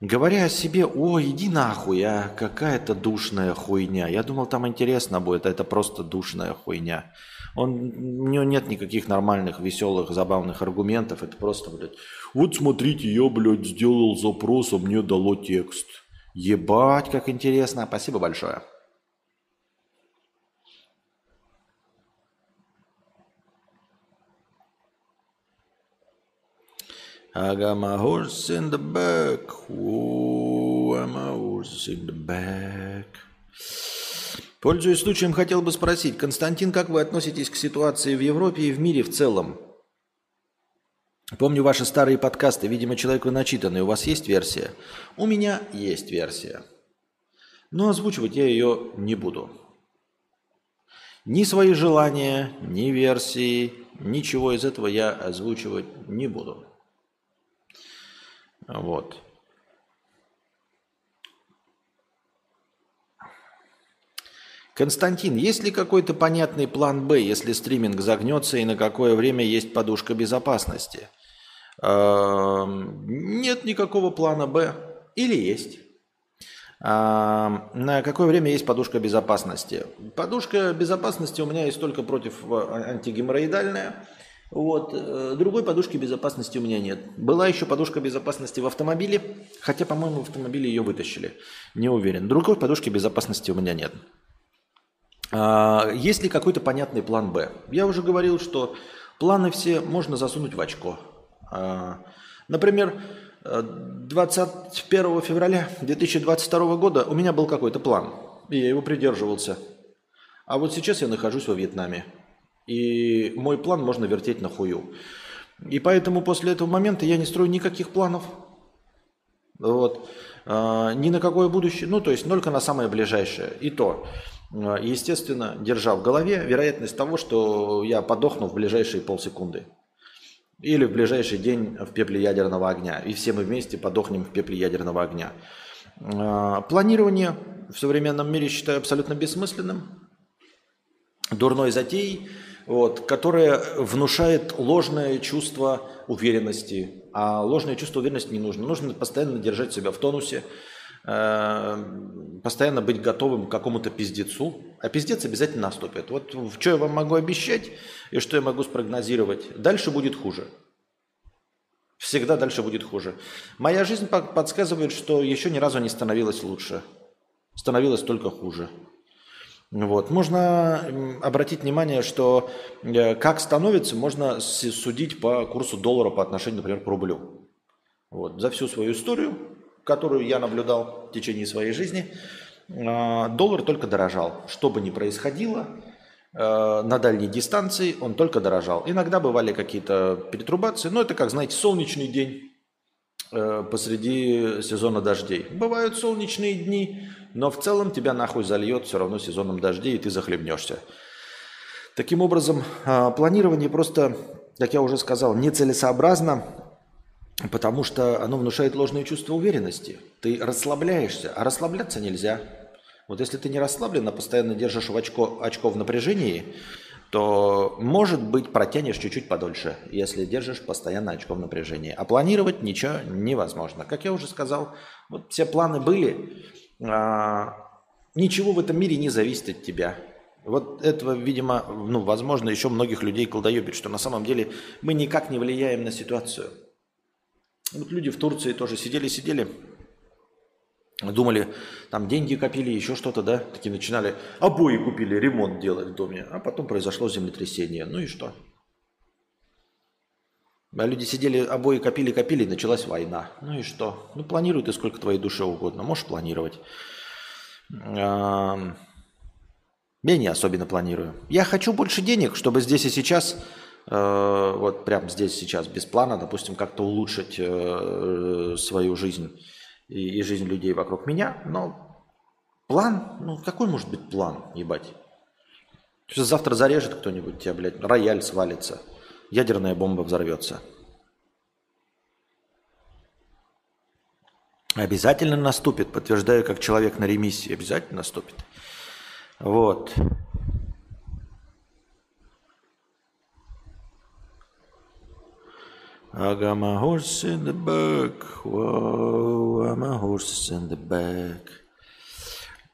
Говоря о себе, о, иди нахуй, а какая-то душная хуйня. Я думал, там интересно будет, а это просто душная хуйня. Он, у него нет никаких нормальных, веселых, забавных аргументов. Это просто, блядь, вот смотрите, я, блядь, сделал запрос, а мне дало текст. Ебать, как интересно. Спасибо большое. I got my horse in the back. Oh, I'm a horse in the back. Пользуясь случаем, хотел бы спросить, Константин, как вы относитесь к ситуации в Европе и в мире в целом? Помню ваши старые подкасты. Видимо, человек вы начитанный. У вас есть версия? У меня есть версия. Но озвучивать я ее не буду. Ни свои желания, ни версии, ничего из этого я озвучивать не буду. Вот. Константин, есть ли какой-то понятный план Б, если стриминг загнется, и на какое время есть подушка безопасности? Нет никакого плана Б. Или есть? На какое время есть подушка безопасности? Подушка безопасности у меня есть только против антигеморроидальная. Вот. Другой подушки безопасности у меня нет. Была еще подушка безопасности в автомобиле, хотя, по-моему, в автомобиле ее вытащили. Не уверен. Другой подушки безопасности у меня нет. А, есть ли какой-то понятный план Б? Я уже говорил, что планы все можно засунуть в очко. А, например, двадцать первого февраля две тысячи двадцать второго года у меня был какой-то план, и я его придерживался. А вот сейчас я нахожусь во Вьетнаме. И мой план можно вертеть на хую. И поэтому после этого момента я не строю никаких планов. Вот. А, ни на какое будущее. Ну, то есть только на самое ближайшее. И то, естественно, держа в голове вероятность того, что я подохну в ближайшие полсекунды. Или в ближайший день в пепле ядерного огня. И все мы вместе подохнем в пепле ядерного огня. А, планирование в современном мире считаю абсолютно бессмысленным. Дурной затеей. Вот, которая внушает ложное чувство уверенности. А ложное чувство уверенности не нужно. Нужно постоянно держать себя в тонусе, э-э- постоянно быть готовым к какому-то пиздецу. А пиздец обязательно наступит. Вот что я вам могу обещать и что я могу спрогнозировать. Дальше будет хуже. Всегда дальше будет хуже. Моя жизнь подсказывает, что еще ни разу не становилось лучше. Становилось только хуже. Вот. Можно обратить внимание, что как становится, можно судить по курсу доллара по отношению, например, к рублю. Вот. За всю свою историю, которую я наблюдал в течение своей жизни, доллар только дорожал. Что бы ни происходило, на дальней дистанции он только дорожал. Иногда бывали какие-то перетрубации, но это, как знаете, солнечный день посреди сезона дождей. Бывают солнечные дни, но в целом тебя нахуй зальет все равно сезоном дождей, и ты захлебнешься. Таким образом, планирование просто, как я уже сказал, нецелесообразно, потому что оно внушает ложное чувство уверенности. Ты расслабляешься, а расслабляться нельзя. Вот если ты не расслаблен, а постоянно держишь в очко, очко в напряжении, то, может быть, протянешь чуть-чуть подольше, если держишь постоянно очко в напряжении. А планировать ничего невозможно. Как я уже сказал, вот все планы были. А, ничего в этом мире не зависит от тебя. Вот этого, видимо, ну, возможно, еще многих людей колдоебит, что на самом деле мы никак не влияем на ситуацию. Вот люди в Турции тоже сидели-сидели, думали, там деньги копили, еще что-то, да? Такие начинали, обои купили, ремонт делать в доме, а потом произошло землетрясение. Ну и что? А люди сидели, обои копили, копили, и началась война. Ну и что? Ну, планируй ты сколько твоей душе угодно. Можешь планировать. Я не особенно планирую. Я хочу больше денег, чтобы здесь и сейчас, вот прямо здесь сейчас, без плана, допустим, как-то улучшить свою жизнь и жизнь людей вокруг меня. Но план, ну какой может быть план, ебать? Сейчас завтра зарежет кто-нибудь тебя, блядь, рояль свалится. Ядерная бомба взорвется. Обязательно наступит, подтверждаю, как человек на ремиссии. Обязательно наступит. Вот. I'm a horse in the back. Whoa, I'm a horse in the back.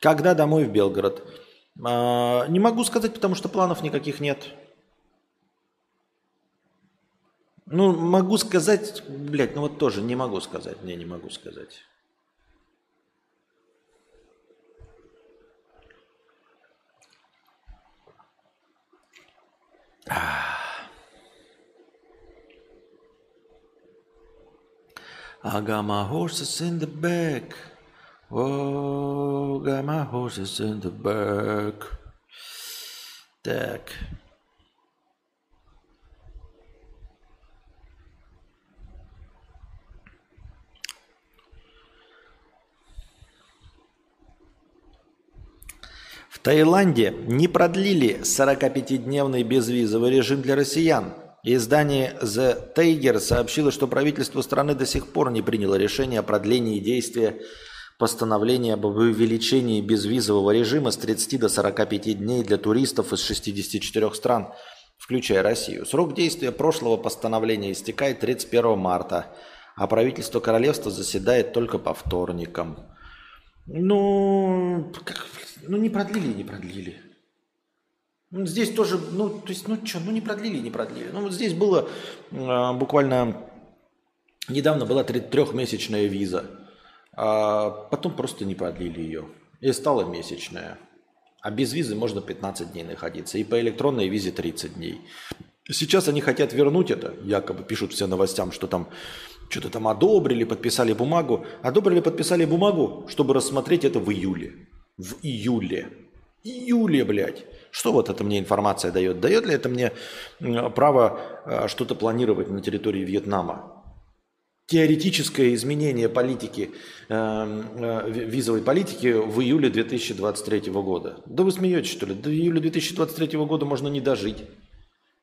Когда домой в Белгород? А, не могу сказать, потому что планов никаких нет. Ну, могу сказать, блядь, ну вот тоже не могу сказать, не, не могу сказать. I got my horses in the back. Oh, got my horses in the back. Так. В Таиланде не продлили сорокапятидневный безвизовый режим для россиян. Издание The Tiger сообщило, что правительство страны до сих пор не приняло решение о продлении действия постановления об увеличении безвизового режима с тридцати до сорока пяти дней для туристов из шестидесяти четырёх стран, включая Россию. Срок действия прошлого постановления истекает тридцать первого марта, а правительство королевства заседает только по вторникам. Ну, как, ну не продлили, не продлили. Здесь тоже, ну, то есть, ну что, ну не продлили, не продлили. Ну, вот здесь было э, буквально недавно была трехмесячная виза, а потом просто не продлили ее. И стала месячная. А без визы можно пятнадцать дней находиться. И по электронной визе тридцать дней. Сейчас они хотят вернуть это, якобы пишут все новостям, что там что-то там одобрили, подписали бумагу. Одобрили, подписали бумагу, чтобы рассмотреть это в июле. В июле. Июле, блядь. Что вот это мне информация дает? Дает ли это мне право что-то планировать на территории Вьетнама? Теоретическое изменение политики, э, э, визовой политики в июле две тысячи двадцать третьего года. Да вы смеетесь, что ли? До июля две тысячи двадцать третьего года можно не дожить.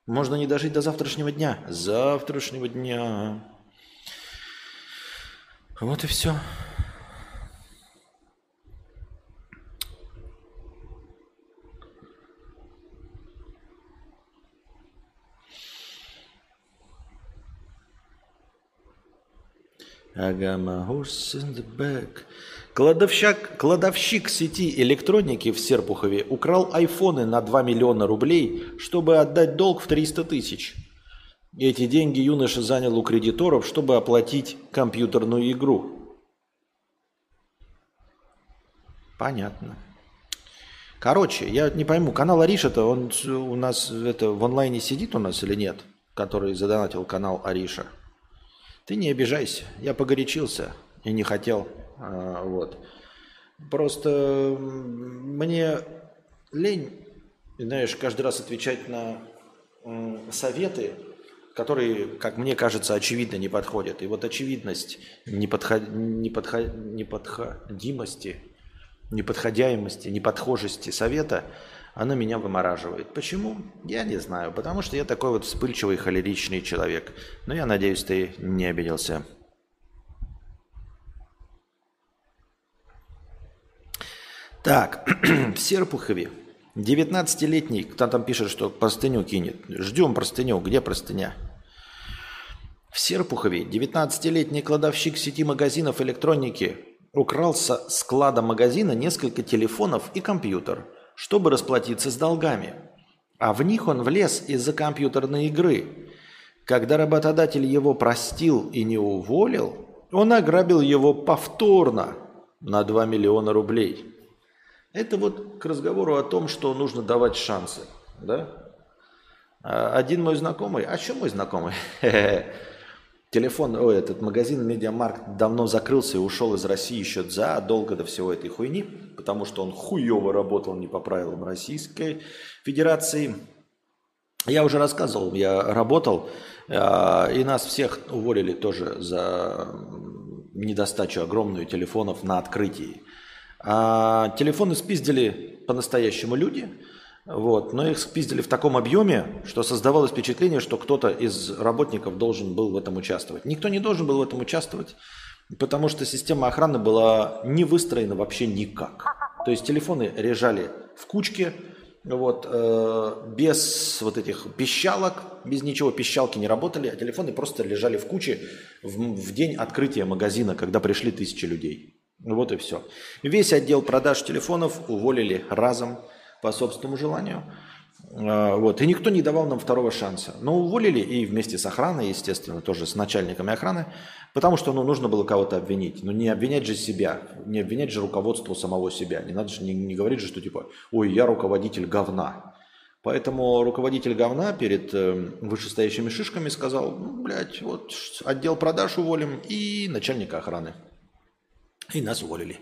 Можно не дожить до завтрашнего дня. Завтрашнего дня. Вот и все. Ага, my horse in the back. Кладовщик, кладовщик сети электроники в Серпухове украл айфоны на два миллиона рублей, чтобы отдать долг в триста тысяч. Эти деньги юноша занял у кредиторов, чтобы оплатить компьютерную игру. Понятно. Короче, я не пойму, канал Ариша-то, он у нас это, в онлайне сидит у нас или нет? Который задонатил канал Ариша. Ты не обижайся, я погорячился и не хотел, а, вот. Просто мне лень, знаешь, каждый раз отвечать на м, советы, которые, как мне кажется, очевидно не подходят. И вот очевидность неподхо... Неподхо... неподходимости, неподходяемости, неподхожести совета, она меня вымораживает. Почему? Я не знаю. Потому что я такой вот вспыльчивый, холеричный человек. Но я надеюсь, ты не обиделся. Так, в Серпухове девятнадцатилетний, кто там пишет, что простыню кинет. Ждем простыню. Где простыня? В Серпухове девятнадцатилетний кладовщик сети магазинов электроники украл со склада магазина несколько телефонов и компьютер, чтобы расплатиться с долгами. А в них он влез из-за компьютерной игры. Когда работодатель его простил и не уволил, он ограбил его повторно на два миллиона рублей. Это вот к разговору о том, что нужно давать шансы. Да? Один мой знакомый... А что мой знакомый? Телефон, ой, этот магазин Медиамаркт давно закрылся и ушел из России еще задолго до всего этой хуйни, потому что он хуево работал не по правилам Российской Федерации. Я уже рассказывал, я работал, и нас всех уволили тоже за недостачу огромную телефонов на открытии. А телефоны спиздили по-настоящему люди. Вот, но их спиздили в таком объеме, что создавалось впечатление, что кто-то из работников должен был в этом участвовать. Никто не должен был в этом участвовать, потому что система охраны была не выстроена вообще никак. То есть телефоны режали в кучке, вот, э, без вот этих пищалок, без ничего, пищалки не работали, а телефоны просто лежали в куче в, в день открытия магазина, когда пришли тысячи людей. Вот и все. Весь отдел продаж телефонов уволили разом, по собственному желанию. Вот. И никто не давал нам второго шанса. Но уволили и вместе с охраной, естественно, тоже с начальниками охраны, потому что ну, нужно было кого-то обвинить. Но не обвинять же себя, не обвинять же руководство самого себя. Не надо же, не, не говорить же, что типа, ой, я руководитель говна. Поэтому руководитель говна перед вышестоящими шишками сказал, ну, блядь, вот отдел продаж уволим и начальника охраны. И нас уволили.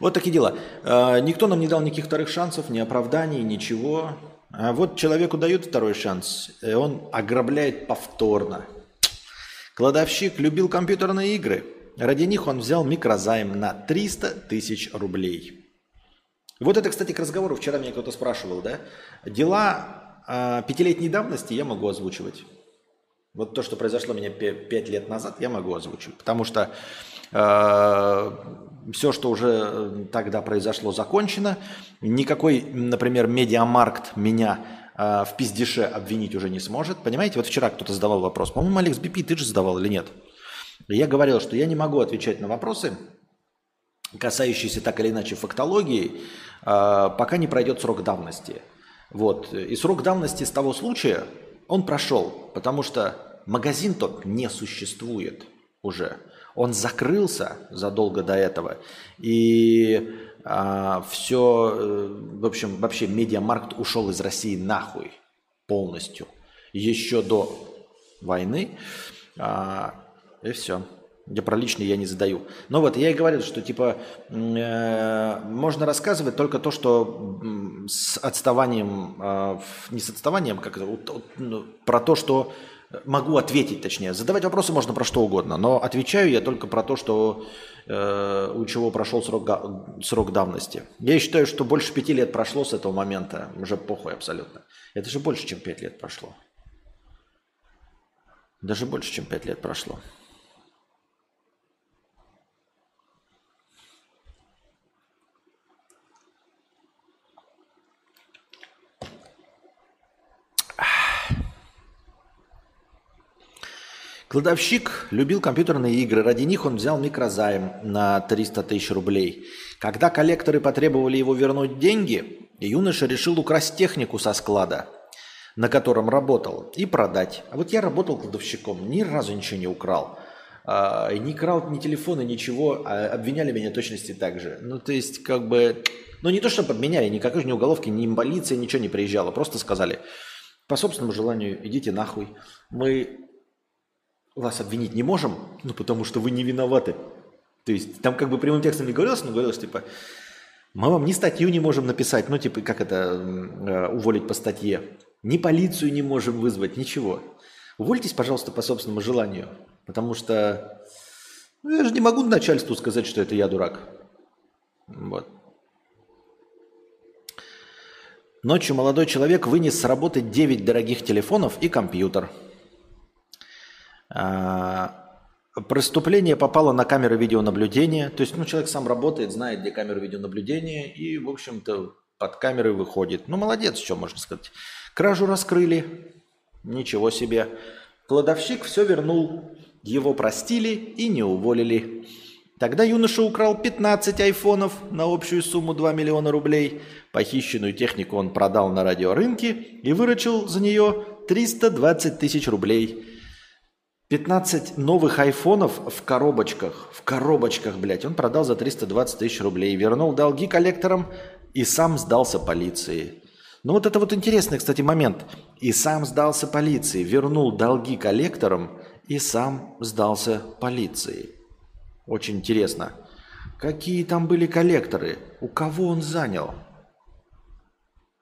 Вот такие дела. Никто нам не дал никаких вторых шансов, ни оправданий, ничего. А вот человеку дают второй шанс, и он ограбляет повторно. Кладовщик любил компьютерные игры. Ради них он взял микрозайм на триста тысяч рублей. Вот это, кстати, к разговору. Вчера меня кто-то спрашивал, да? Дела пятилетней давности я могу озвучивать. Вот то, что произошло у меня пять лет назад, я могу озвучивать. Потому что э, все, что уже тогда произошло, закончено. Никакой, например, Медиамаркт меня э, в пиздеше обвинить уже не сможет. Понимаете, вот вчера кто-то задавал вопрос. По-моему, Алекс би пи, ты же задавал или нет? Я говорил, что я не могу отвечать на вопросы, касающиеся так или иначе фактологии, э, пока не пройдет срок давности. Вот. И срок давности с того случая он прошел, потому что магазин тот не существует уже. Он закрылся задолго до этого. И а, все, в общем, вообще Медиамаркт ушел из России нахуй полностью. Еще до войны. А, и все. Я про личное я не задаю. Но вот я и говорил, что типа э, можно рассказывать только то, что с отставанием, э, не с отставанием, как это, про то, что могу ответить, точнее. Задавать вопросы можно про что угодно, но отвечаю я только про то, что э, у чего прошел срок, срок давности. Я считаю, что больше пяти лет прошло с этого момента. Уже похуй абсолютно. Это же больше, чем пять лет прошло. Даже больше, чем пять лет прошло. Кладовщик любил компьютерные игры. Ради них он взял микрозайм на триста тысяч рублей. Когда коллекторы потребовали его вернуть деньги, юноша решил украсть технику со склада, на котором работал, и продать. А вот я работал кладовщиком, ни разу ничего не украл. Не крал ни телефона, ничего. Обвиняли меня точности так же. Ну, то есть, как бы... Ну, не то, что подменяли, никакой ни уголовки, ни полиция, ничего не приезжала. Просто сказали, по собственному желанию, идите нахуй. Мы... вас обвинить не можем, ну потому что вы не виноваты. То есть там как бы прямым текстом не говорилось, но говорилось типа, мы вам ни статью не можем написать, ну типа как это, уволить по статье, ни полицию не можем вызвать, ничего. Увольтесь, пожалуйста, по собственному желанию, потому что ну, я же не могу начальству сказать, что это я дурак. Вот. Ночью молодой человек вынес с работы девять дорогих телефонов и компьютер. Преступление попало на камеры видеонаблюдения. То есть, ну, человек сам работает, знает, где камеры видеонаблюдения, и, в общем-то, под камеры выходит. Ну, молодец, что можно сказать. Кражу раскрыли. Ничего себе. Кладовщик все вернул. Его простили и не уволили. Тогда юноша украл пятнадцать айфонов на общую сумму два миллиона рублей. Похищенную технику он продал на радиорынке и выручил за нее триста двадцать тысяч рублей. пятнадцать новых айфонов в коробочках. В коробочках, блядь. Он продал за триста двадцать тысяч рублей. Вернул долги коллекторам и сам сдался полиции. Ну вот это вот интересный, кстати, момент. И сам сдался полиции. Вернул долги коллекторам и сам сдался полиции. Очень интересно. Какие там были коллекторы? У кого он занял?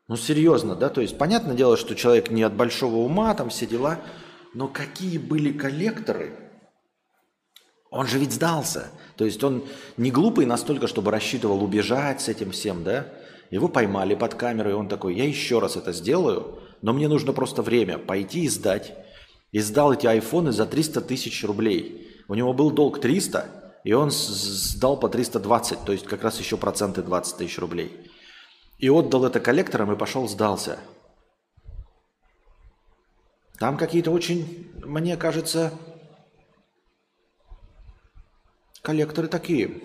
Ну серьезно, да? То есть понятное дело, что человек не от большого ума, там все дела... Но какие были коллекторы? Он же ведь сдался. То есть он не глупый настолько, чтобы рассчитывал убежать с этим всем, да? Его поймали под камеру, и он такой, я еще раз это сделаю, но мне нужно просто время пойти и сдать. И сдал эти айфоны за триста тысяч рублей. У него был долг триста, и он сдал по триста двадцать, то есть как раз еще проценты двадцать тысяч рублей. И отдал это коллекторам и пошел сдался. Там какие-то очень, мне кажется, коллекторы такие.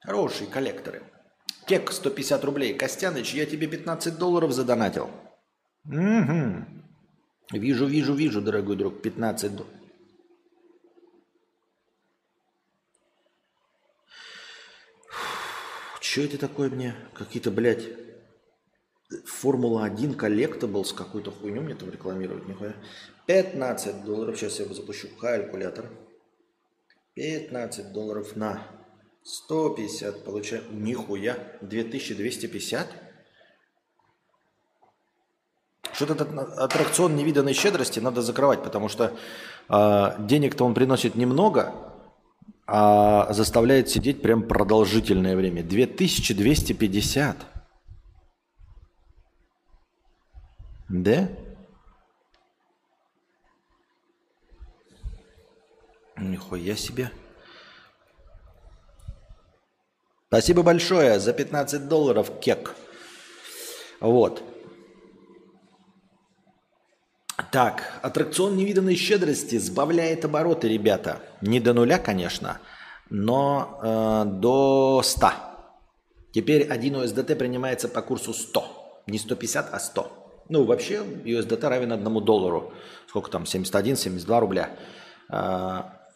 Хорошие коллекторы. Кек, сто пятьдесят рублей. Костяныч, я тебе пятнадцать долларов задонатил. Угу. Вижу, вижу, вижу, дорогой друг, пятнадцать долларов. Че это такое мне? Какие-то, блядь... Формула один коллектаблс какую-то хуйню мне там рекламировать нихуя. пятнадцать долларов. Сейчас я запущу калькулятор. пятнадцать долларов на сто пятьдесят. Получаю нихуя. две тысячи двести пятьдесят. Что-то этот аттракцион невиданной щедрости надо закрывать, потому что э, денег-то он приносит немного, а заставляет сидеть прям продолжительное время. две тысячи двести пятьдесят. Да? Нихуя себе. Спасибо большое за пятнадцать долларов, Кек. Вот. Так, аттракцион невиданной щедрости сбавляет обороты, ребята. Не до нуля, конечно, но э, до ста. Теперь один У С Д Т принимается по курсу сто. Не сто пятьдесят, а сто. Ну, вообще, ю эс ди ти равен одному доллару. Сколько там? семьдесят один, семьдесят два рубля.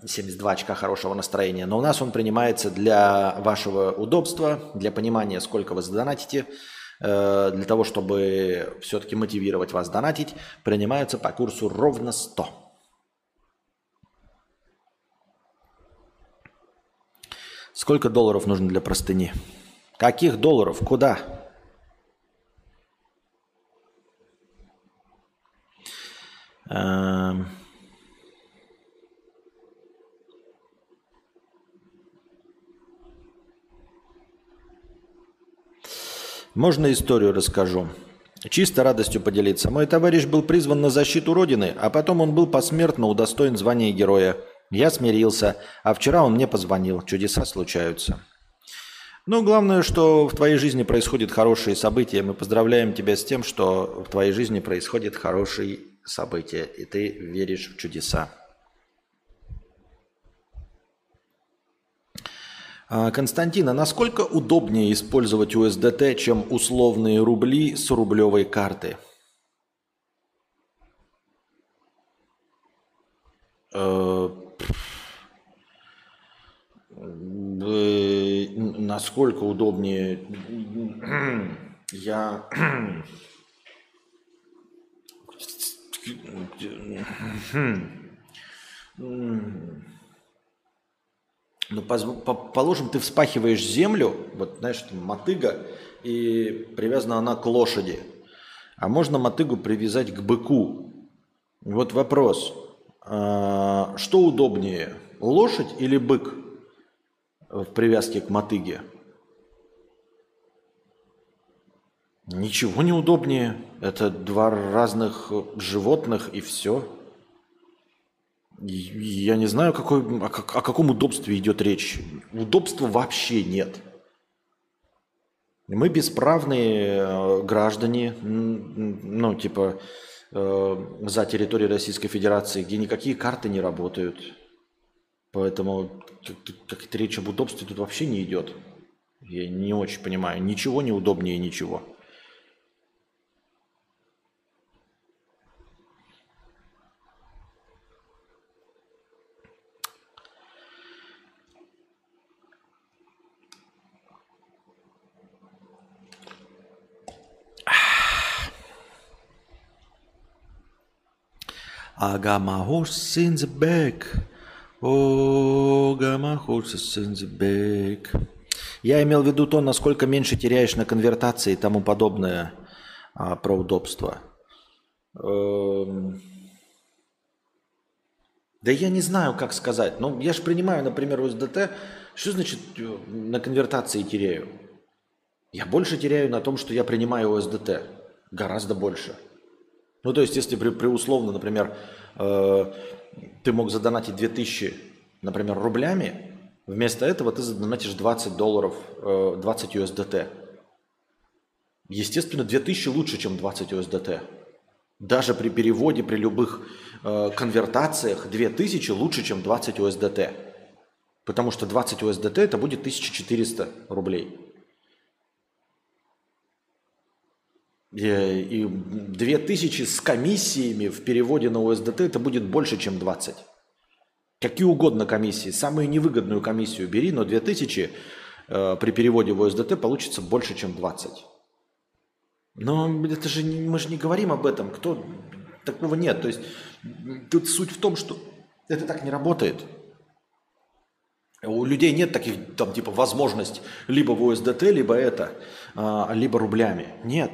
семьдесят два очка хорошего настроения. Но у нас он принимается для вашего удобства, для понимания, сколько вы задонатите. Для того, чтобы все-таки мотивировать вас донатить, принимаются по курсу ровно сто. Сколько долларов нужно для простыни? Каких долларов? Куда? Эм... Можно историю расскажу? Чисто радостью поделиться. Мой товарищ был призван на защиту Родины, а потом он был посмертно удостоен звания героя. Я смирился, а вчера он мне позвонил. Чудеса случаются. Ну, главное, что в твоей жизни происходят хорошие события. Мы поздравляем тебя с тем, что в твоей жизни происходят хорошие события, и ты веришь в чудеса. Константин, а насколько удобнее использовать ю эс ди ти, чем условные рубли с рублевой карты? Э, э, насколько удобнее? Я... Ну, положим, ты вспахиваешь землю, вот, знаешь, там мотыга, и привязана она к лошади. А можно мотыгу привязать к быку. Вот вопрос. Что удобнее, лошадь или бык в привязке к мотыге? Ничего не удобнее. Это два разных животных, и все. Я не знаю, какой, о, как, о каком удобстве идет речь. Удобства вообще нет. Мы бесправные граждане, ну, типа, э, за территорией Российской Федерации, где никакие карты не работают. Поэтому как-то речь об удобстве тут вообще не идет. Я не очень понимаю. Ничего не удобнее ничего. Agama horse in the back. Oh, agama horse in the back. Я имел в виду то, насколько меньше теряешь на конвертации и тому подобное, а, про удобство. Эм... Да я не знаю, как сказать. Ну, я же принимаю, например, ю эс ди ти. Что значит на конвертации теряю? Я больше теряю на том, что я принимаю ю эс ди ти. Гораздо больше. Ну, то есть, если при, при условно, например, э, ты мог задонатить две тысячи, например, рублями, вместо этого ты задонатишь двадцать долларов, э, двадцать ю эс ди ти. Естественно, две тысячи лучше, чем двадцать ю эс ди ти. Даже при переводе, при любых э, конвертациях две тысячи лучше, чем двадцать ю эс ди ти. Потому что двадцать ю эс ди ти это будет тысяча четыреста рублей. И две тысячи с комиссиями в переводе на ю эс ди ти это будет больше, чем двадцать. Какие угодно комиссии. Самую невыгодную комиссию бери, но две тысячи э, при переводе в ю эс ди ти получится больше, чем двадцать. Но это же не, мы же не говорим об этом. Кто, такого нет. То есть тут суть в том, что это так не работает. У людей нет таких там типа возможностей либо в ю эс ди ти, либо это, э, либо рублями. Нет.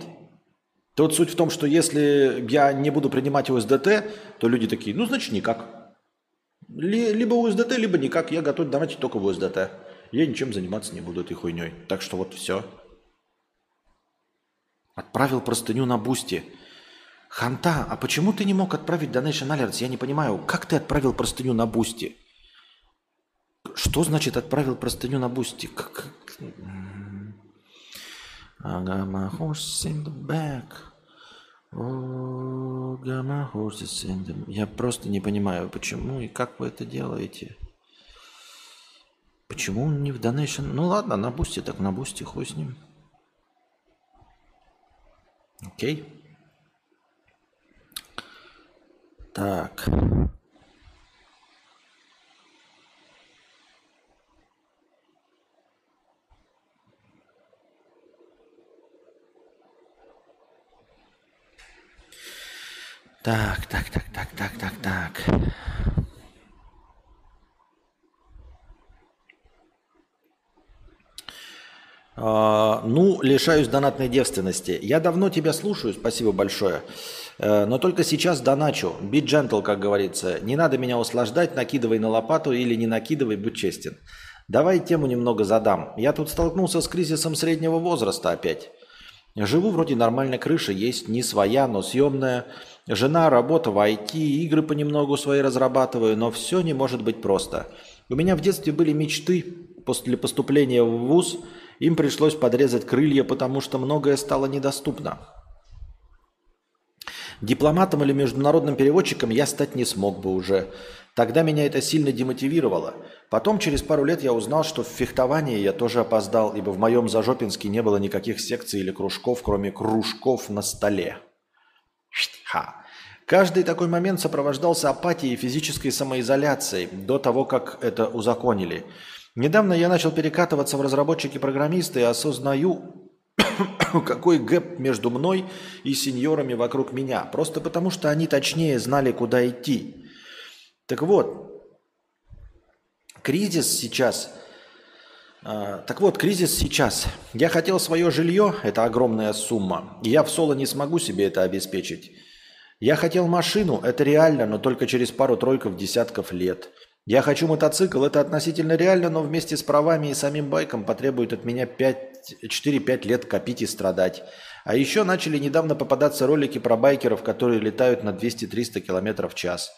То вот суть в том, что если я не буду принимать ю эс ди ти, то люди такие, ну, значит, никак. Либо ю эс ди ти, либо никак. Я готов донатить только в ю эс ди ти. Я ничем заниматься не буду этой хуйней. Так что вот все. Отправил простыню на Бусти. Ханта, а почему ты не мог отправить Donation Alerts? Я не понимаю, как ты отправил простыню на Бусти? Что значит отправил простыню на Бусти? Как... I got my horse in the back. Oh, got my horse in the... Я просто не понимаю, почему и как вы это делаете. Почему не в Donation? Ну ладно, на Бусти так на Бусти, хуй с ним. Окей. Так. Так, так, так, так, так, так, так. А, ну, лишаюсь донатной девственности. Я давно тебя слушаю, спасибо большое. Но только сейчас доначу. Be gentle, как говорится. Не надо меня услаждать, накидывай на лопату или не накидывай, будь честен. Давай тему немного задам. Я тут столкнулся с кризисом среднего возраста опять. Живу вроде нормально, крыша есть, не своя, но съемная. Жена, работа в ай ти, игры понемногу свои разрабатываю, но все не может быть просто. У меня в детстве были мечты. После поступления в вуз им пришлось подрезать крылья, потому что многое стало недоступно. Дипломатом или международным переводчиком я стать не смог бы уже. Тогда меня это сильно демотивировало. Потом через пару лет я узнал, что в фехтовании я тоже опоздал, ибо в моем Зажопинске не было никаких секций или кружков, кроме кружков на столе. Ха. Каждый такой момент сопровождался апатией и физической самоизоляцией до того, как это узаконили. Недавно я начал перекатываться в разработчики-программисты и осознаю, какой гэп между мной и сеньорами вокруг меня. Просто потому, что они точнее знали, куда идти. Так вот, кризис сейчас... Так вот, кризис сейчас. Я хотел свое жилье, это огромная сумма. Я в соло не смогу себе это обеспечить. Я хотел машину, это реально, но только через пару-тройков десятков лет. Я хочу мотоцикл, это относительно реально, но вместе с правами и самим байком потребует от меня четыре-пять лет копить и страдать. А еще начали недавно попадаться ролики про байкеров, которые летают на двести-триста км в час.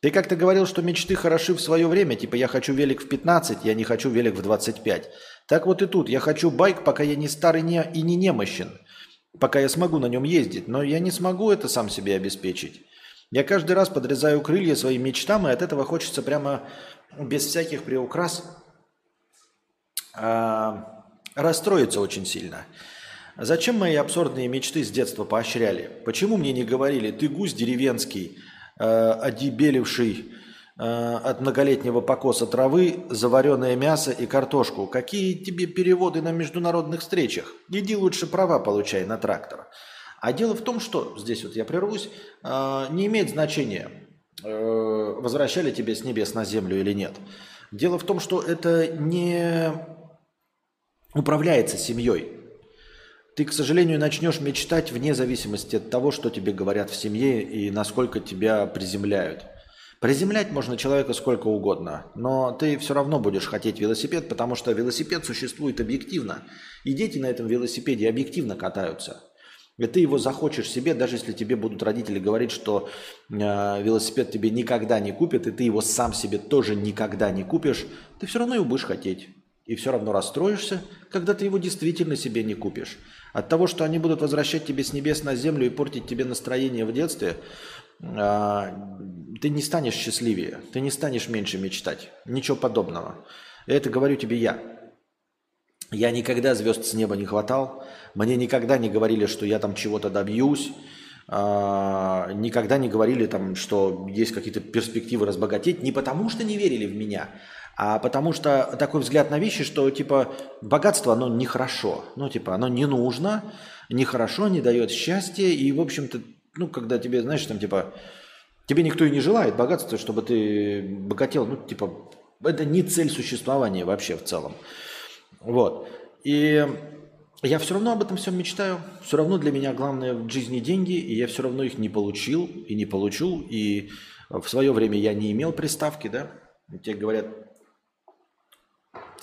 Ты как-то говорил, что мечты хороши в свое время, типа я хочу велик в пятнадцать, я не хочу велик в двадцать пять. Так вот и тут, я хочу байк, пока я не старый не... и не немощен, пока я смогу на нем ездить, но я не смогу это сам себе обеспечить. Я каждый раз подрезаю крылья своим мечтам, и от этого хочется прямо без всяких приукрас э... расстроиться очень сильно. Зачем мои абсурдные мечты с детства поощряли? Почему мне не говорили «ты гусь деревенский», одебеливший э, от многолетнего покоса травы, завареное мясо и картошку. Какие тебе переводы на международных встречах? Иди лучше права получай на трактор. А дело в том, что, здесь вот я прервусь, э, не имеет значения, э, возвращали тебя с небес на землю или нет. Дело в том, что это не управляется семьей. Ты, к сожалению, начнешь мечтать вне зависимости от того, что тебе говорят в семье и насколько тебя приземляют. Приземлять можно человека сколько угодно, но ты все равно будешь хотеть велосипед, потому что велосипед существует объективно, и дети на этом велосипеде объективно катаются. И ты его захочешь себе, даже если тебе будут родители говорить, что э, велосипед тебе никогда не купят, и ты его сам себе тоже никогда не купишь, ты все равно его будешь хотеть. И все равно расстроишься, когда ты его действительно себе не купишь. От того, что они будут возвращать тебе с небес на землю и портить тебе настроение в детстве, ты не станешь счастливее, ты не станешь меньше мечтать. Ничего подобного. Это говорю тебе я. Я никогда звезд с неба не хватал, мне никогда не говорили, что я там чего-то добьюсь, никогда не говорили, там, что есть какие-то перспективы разбогатеть, не потому что не верили в меня, а потому что такой взгляд на вещи, что типа богатство, оно нехорошо, ну типа оно не нужно, нехорошо, не дает счастья, и в общем-то, ну когда тебе, знаешь, там типа, тебе никто и не желает богатства, чтобы ты богател, ну типа это не цель существования вообще в целом, вот, и я все равно об этом всем мечтаю, все равно для меня главное в жизни деньги, и я все равно их не получил и не получу, и в свое время я не имел приставки, да, тебе говорят,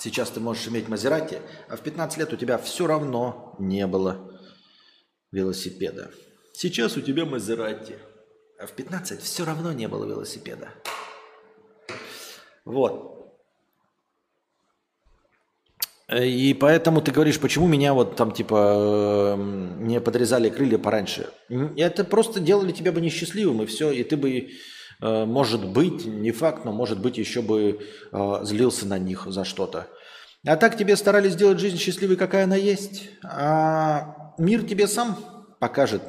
сейчас ты можешь иметь Мазерати, а в пятнадцать лет у тебя все равно не было велосипеда. Сейчас у тебя Мазерати, а в пятнадцать все равно не было велосипеда. Вот. И поэтому ты говоришь, почему меня вот там типа не подрезали крылья пораньше. Это просто делали тебя бы несчастливым, и все, и ты бы... Может быть, не факт, но может быть еще бы э, злился на них за что-то. А так тебе старались сделать жизнь счастливой, какая она есть. А мир тебе сам покажет,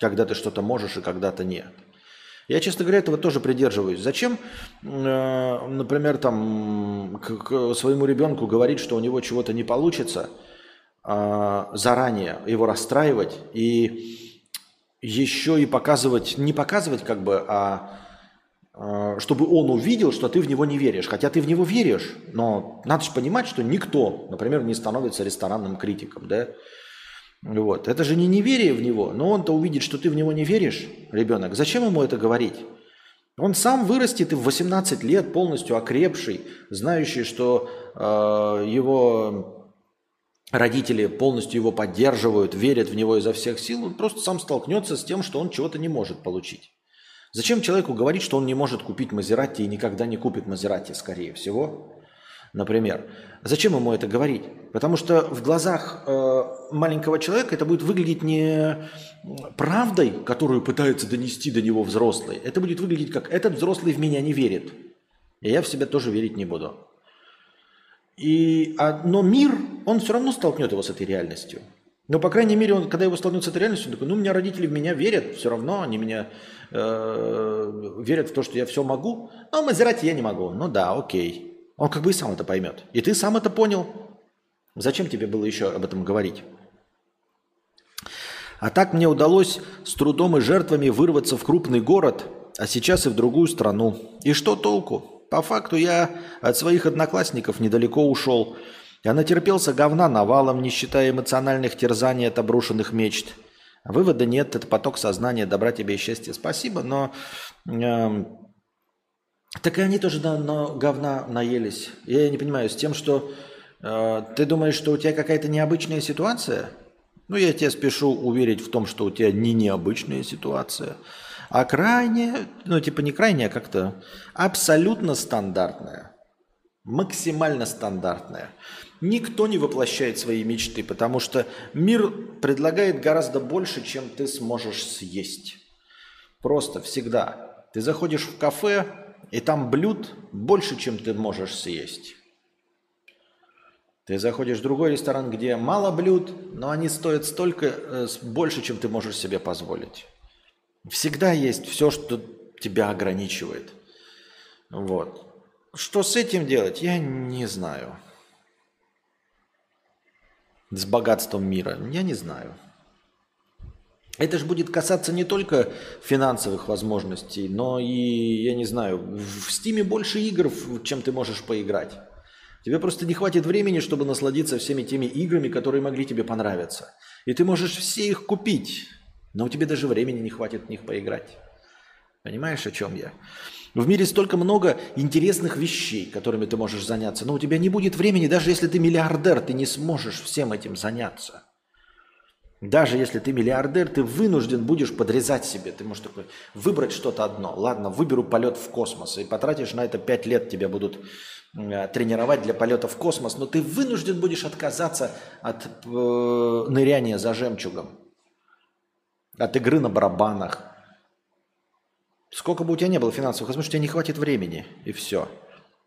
когда ты что-то можешь и когда-то нет. Я, честно говоря, этого тоже придерживаюсь. Зачем, например, там, к своему ребенку говорить, что у него чего-то не получится, заранее его расстраивать и еще и показывать, не показывать как бы, а чтобы он увидел, что ты в него не веришь. Хотя ты в него веришь, но надо же понимать, что никто, например, не становится ресторанным критиком, да? Вот. Это же не неверие в него, но он-то увидит, что ты в него не веришь, ребенок. Зачем ему это говорить? Он сам вырастет и в восемнадцать лет полностью окрепший, знающий, что э, его родители полностью его поддерживают, верят в него изо всех сил. Он просто сам столкнется с тем, что он чего-то не может получить. Зачем человеку говорить, что он не может купить Мазерати и никогда не купит Мазерати, скорее всего? Например, зачем ему это говорить? Потому что в глазах э, маленького человека это будет выглядеть не правдой, которую пытается донести до него взрослый. Это будет выглядеть как «этот взрослый в меня не верит, и я в себя тоже верить не буду». И, а, но мир, он все равно столкнет его с этой реальностью. Но, по крайней мере, он, когда его столкнет с этой реальностью, он такой: «Ну, у меня родители в меня верят, все равно они меня э, верят в то, что я все могу, но Мазерати я не могу, ну да, окей». Он как бы и сам это поймет. И ты сам это понял. Зачем тебе было еще об этом говорить? А так мне удалось с трудом и жертвами вырваться в крупный город, а сейчас и в другую страну. И что толку? По факту я от своих одноклассников недалеко ушел. Я натерпелся говна навалом, не считая эмоциональных терзаний от обрушенных мечт. Вывода нет, это поток сознания, добра тебе и счастья. Спасибо, но... Э- Так и они тоже на, на говна наелись. Я не понимаю, с тем, что э, ты думаешь, что у тебя какая-то необычная ситуация? Ну, я тебя спешу уверить в том, что у тебя не необычная ситуация, а крайне, ну, типа не крайне, а как-то абсолютно стандартная, максимально стандартная. Никто не воплощает свои мечты, потому что мир предлагает гораздо больше, чем ты сможешь съесть. Просто всегда. Ты заходишь в кафе, и там блюд больше, чем ты можешь съесть. Ты заходишь в другой ресторан, где мало блюд, но они стоят столько э, больше, чем ты можешь себе позволить. Всегда есть все, что тебя ограничивает. Вот. Что с этим делать, я не знаю. С богатством мира, я не знаю. Это же будет касаться не только финансовых возможностей, но и, я не знаю, в Стиме больше игр, чем ты можешь поиграть. Тебе просто не хватит времени, чтобы насладиться всеми теми играми, которые могли тебе понравиться. И ты можешь все их купить, но у тебя даже времени не хватит в них поиграть. Понимаешь, о чем я? В мире столько много интересных вещей, которыми ты можешь заняться, но у тебя не будет времени, даже если ты миллиардер, ты не сможешь всем этим заняться. Даже если ты миллиардер, ты вынужден будешь подрезать себе. Ты можешь такой выбрать что-то одно. Ладно, выберу полет в космос. И потратишь на это пять лет, тебя будут э, тренировать для полета в космос. Но ты вынужден будешь отказаться от э, ныряния за жемчугом. От игры на барабанах. Сколько бы у тебя ни было финансовых возможностей, тебе не хватит времени. И все.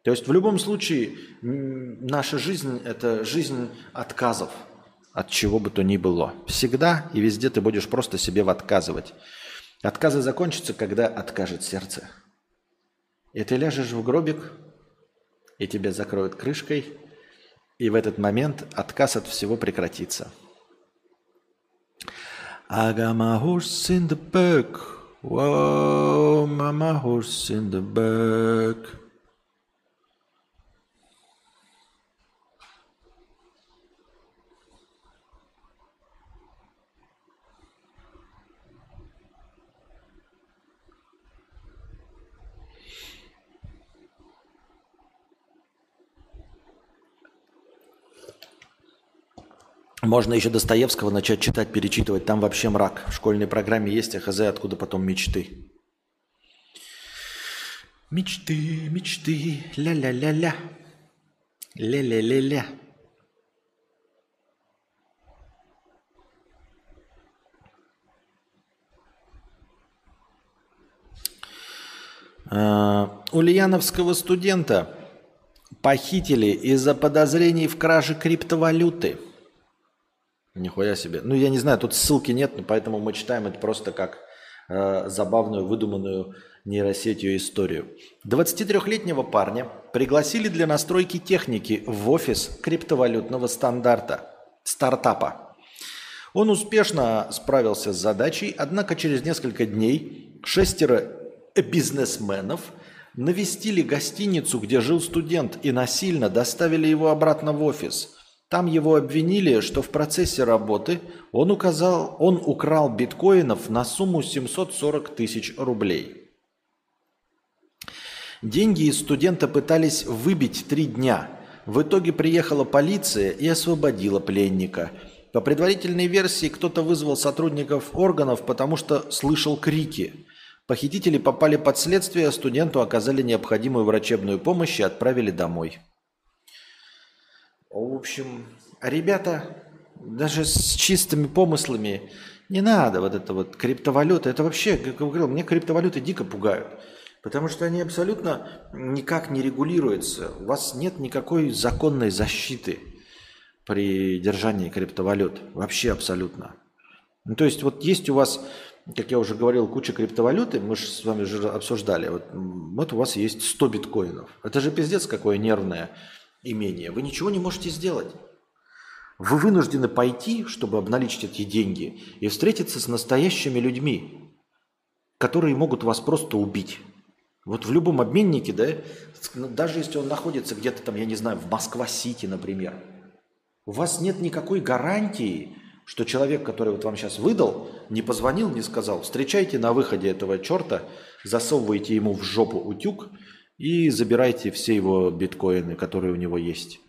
То есть в любом случае наша жизнь – это жизнь отказов. От чего бы то ни было. Всегда и везде ты будешь просто себе отказывать. Отказы закончатся, когда откажет сердце. И ты ляжешь в гробик, и тебя закроют крышкой, и в этот момент отказ от всего прекратится. I got my horse in the back. Whoa, my horse in the back. Можно еще Достоевского начать читать, перечитывать. Там вообще мрак. В школьной программе есть АХЗ, откуда потом мечты. Мечты, мечты, ля-ля-ля-ля. Ля-ля-ля-ля. А, ульяновского студента похитили из-за подозрений в краже криптовалюты. Нихуя себе. Ну, я не знаю, тут ссылки нет, поэтому мы читаем это просто как э, забавную, выдуманную нейросетью историю. двадцатитрёхлетнего парня пригласили для настройки техники в офис криптовалютного стандарта, стартапа. Он успешно справился с задачей, однако через несколько дней шестеро бизнесменов навестили гостиницу, где жил студент, и насильно доставили его обратно в офис. Там его обвинили, что в процессе работы он, указал, он украл биткоинов на сумму семьсот сорок тысяч рублей. Деньги из студента пытались выбить три дня. В итоге приехала полиция и освободила пленника. По предварительной версии, кто-то вызвал сотрудников органов, потому что слышал крики. Похитители попали под следствие, студенту оказали необходимую врачебную помощь и отправили домой. В общем, ребята, даже с чистыми помыслами не надо вот это вот криптовалюта. Это вообще, как я говорил, мне криптовалюты дико пугают, потому что они абсолютно никак не регулируются. У вас нет никакой законной защиты при держании криптовалют. Вообще абсолютно. Ну, то есть вот есть у вас, как я уже говорил, куча криптовалюты, мы же с вами же обсуждали, вот, вот у вас есть сто биткоинов. Это же пиздец какое нервное имение, вы ничего не можете сделать. Вы вынуждены пойти, чтобы обналичить эти деньги, и встретиться с настоящими людьми, которые могут вас просто убить. Вот в любом обменнике, да, даже если он находится где-то там, я не знаю, в Москва-Сити, например, у вас нет никакой гарантии, что человек, который вот вам сейчас выдал, не позвонил, не сказал: встречайте на выходе этого черта, засовывайте ему в жопу утюг и забирайте все его биткоины, которые у него есть.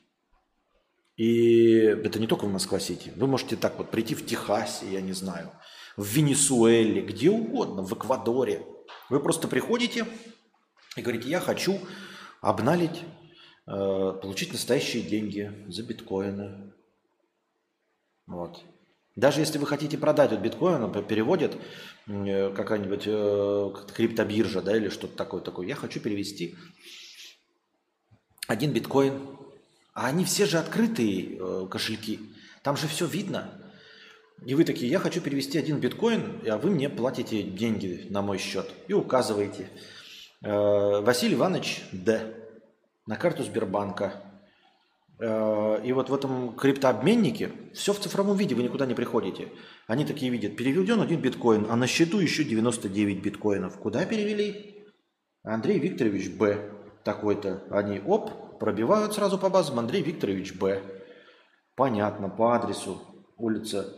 И это не только в Москва-Сити. Вы можете так вот прийти в Техасе, я не знаю, в Венесуэле, где угодно, в Эквадоре. Вы просто приходите и говорите: я хочу обналить, получить настоящие деньги за биткоины. Вот. Даже если вы хотите продать вот биткоин, он переводит какая-нибудь э, криптобиржа, да, или что-то такое, такое. Я хочу перевести один биткоин. А они все же открытые э, кошельки. Там же все видно. И вы такие: я хочу перевести один биткоин, а вы мне платите деньги на мой счет. И указываете: э, Василий Иванович Д. на карту Сбербанка. И вот в этом криптообменнике все в цифровом виде, вы никуда не приходите. Они такие видят: переведен один биткоин, а на счету еще девяносто девять биткоинов. Куда перевели? Андрей Викторович Б. такой-то. Они, оп, пробивают сразу по базам: Андрей Викторович Б. Понятно, по адресу: улица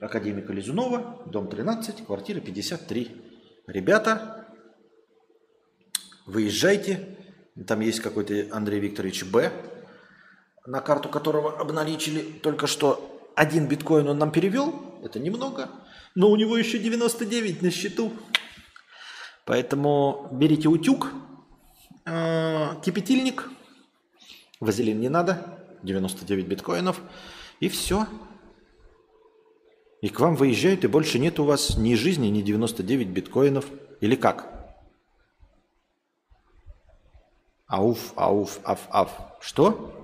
Академика Лизунова, дом тринадцать, квартира пятьдесят три. Ребята, выезжайте. Там есть какой-то Андрей Викторович Б., на карту которого обналичили только что один биткоин, он нам перевел, это немного, но у него еще девяносто девять на счету. Поэтому берите утюг, кипятильник, вазелин не надо, девяносто девять биткоинов, и все. И к вам выезжают, и больше нет у вас ни жизни, ни девяносто девять биткоинов. Или как? Ауф, ауф, аф, аф. Что?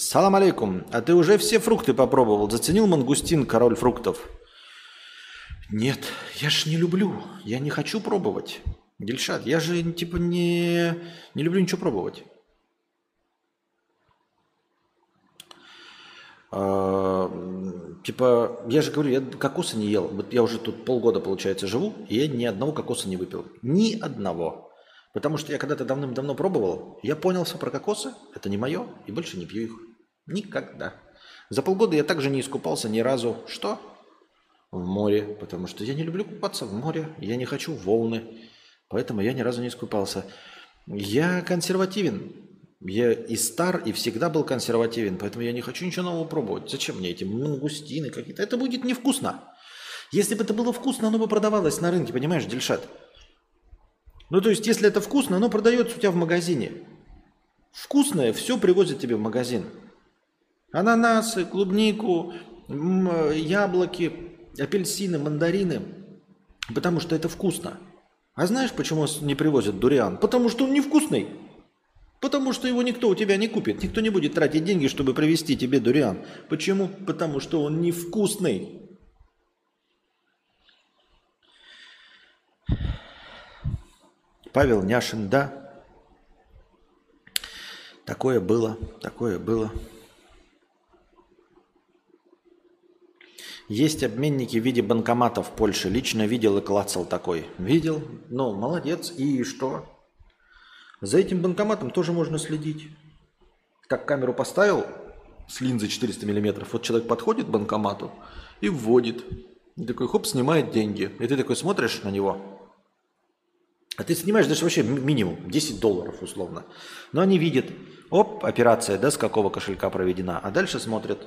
Салам алейкум, а ты уже все фрукты попробовал? Заценил мангустин, король фруктов? Нет, я ж не люблю, я не хочу пробовать. Дельшад, я же типа не, не люблю ничего пробовать. А, типа, я же говорю, я кокоса не ел. Вот я уже тут полгода, получается, живу, и я ни одного кокоса не выпил. Ни одного. Потому что я когда-то давным-давно пробовал, я понял все про кокосы, это не мое, и больше не пью их. Никогда. За полгода я также не искупался ни разу. Что? В море. Потому что я не люблю купаться в море, я не хочу волны. Поэтому я ни разу не искупался. Я консервативен. Я и стар, и всегда был консервативен, поэтому я не хочу ничего нового пробовать. Зачем мне эти мангустины какие-то? Это будет невкусно. Если бы это было вкусно, оно бы продавалось на рынке, понимаешь, Дельшат? Ну, то есть, если это вкусно, оно продается у тебя в магазине. Вкусное все привозят тебе в магазин. Ананасы, клубнику, яблоки, апельсины, мандарины. Потому что это вкусно. А знаешь, почему не привозят дуриан? Потому что он невкусный. Потому что его никто у тебя не купит. Никто не будет тратить деньги, чтобы привезти тебе дуриан. Почему? Потому что он невкусный. Павел Няшин, да. Такое было, такое было. Есть обменники в виде банкоматов в Польше. Лично видел и клацал такой. Видел? Ну, молодец. И что? За этим банкоматом тоже можно следить. Как камеру поставил с линзой четыреста миллиметров, вот человек подходит к банкомату и вводит. И такой, хоп, снимает деньги. И ты такой смотришь на него. А ты снимаешь даже вообще минимум, десять долларов условно. Но они видят, оп, операция, да, с какого кошелька проведена. А дальше смотрят,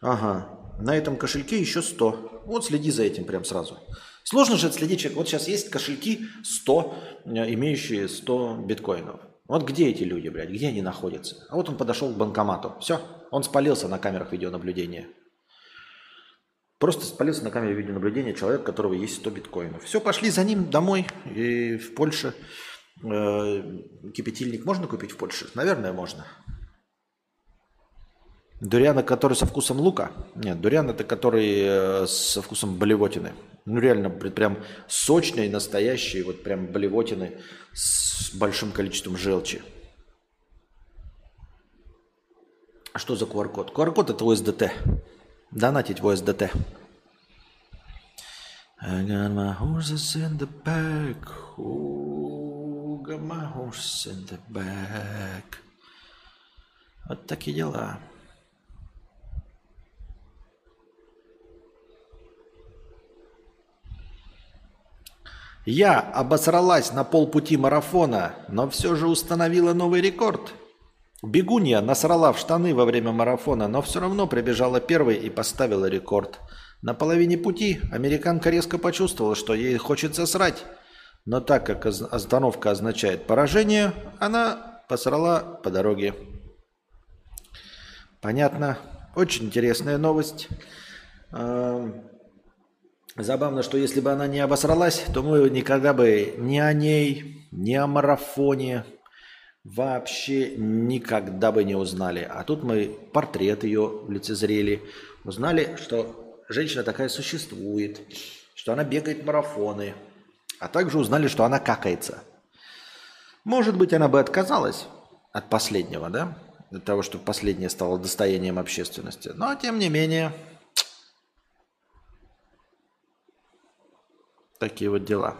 ага, на этом кошельке еще сто. Вот следи за этим прям сразу. Сложно же отследить человека. Вот сейчас есть кошельки сто, имеющие сто биткоинов. Вот где эти люди, блядь, где они находятся? А вот он подошел к банкомату. Все, он спалился на камерах видеонаблюдения. Просто спалился на камере видеонаблюдения человек, у которого есть сто биткоинов. Все, пошли за ним домой. И в Польше э, кипятильник можно купить в Польше? Наверное, можно. Дуриана, который со вкусом лука? Нет, дуриан это который э, со вкусом блевотины. Ну реально прям сочные, настоящие, вот прям блевотины с большим количеством желчи. А что за ку ар код? ку ар код это ю эс ди ти. Донатить в ю эс ди ти. I got my horses in the back. Oh, got my horses in the back. Вот такие дела. Я обосралась на полпути марафона, но все же установила новый рекорд. Бегунья насрала в штаны во время марафона, но все равно прибежала первой и поставила рекорд. На половине пути американка резко почувствовала, что ей хочется срать. Но так как остановка означает поражение, она посрала по дороге. Понятно. Очень интересная новость. Забавно, что если бы она не обосралась, то мы никогда бы ни о ней, ни о марафоне вообще никогда бы не узнали. А тут мы портрет ее лицезрели. Узнали, что женщина такая существует, что она бегает марафоны. А также узнали, что она какается. Может быть, она бы отказалась от последнего, да? От того, что последнее стало достоянием общественности. Но, тем не менее, такие вот дела.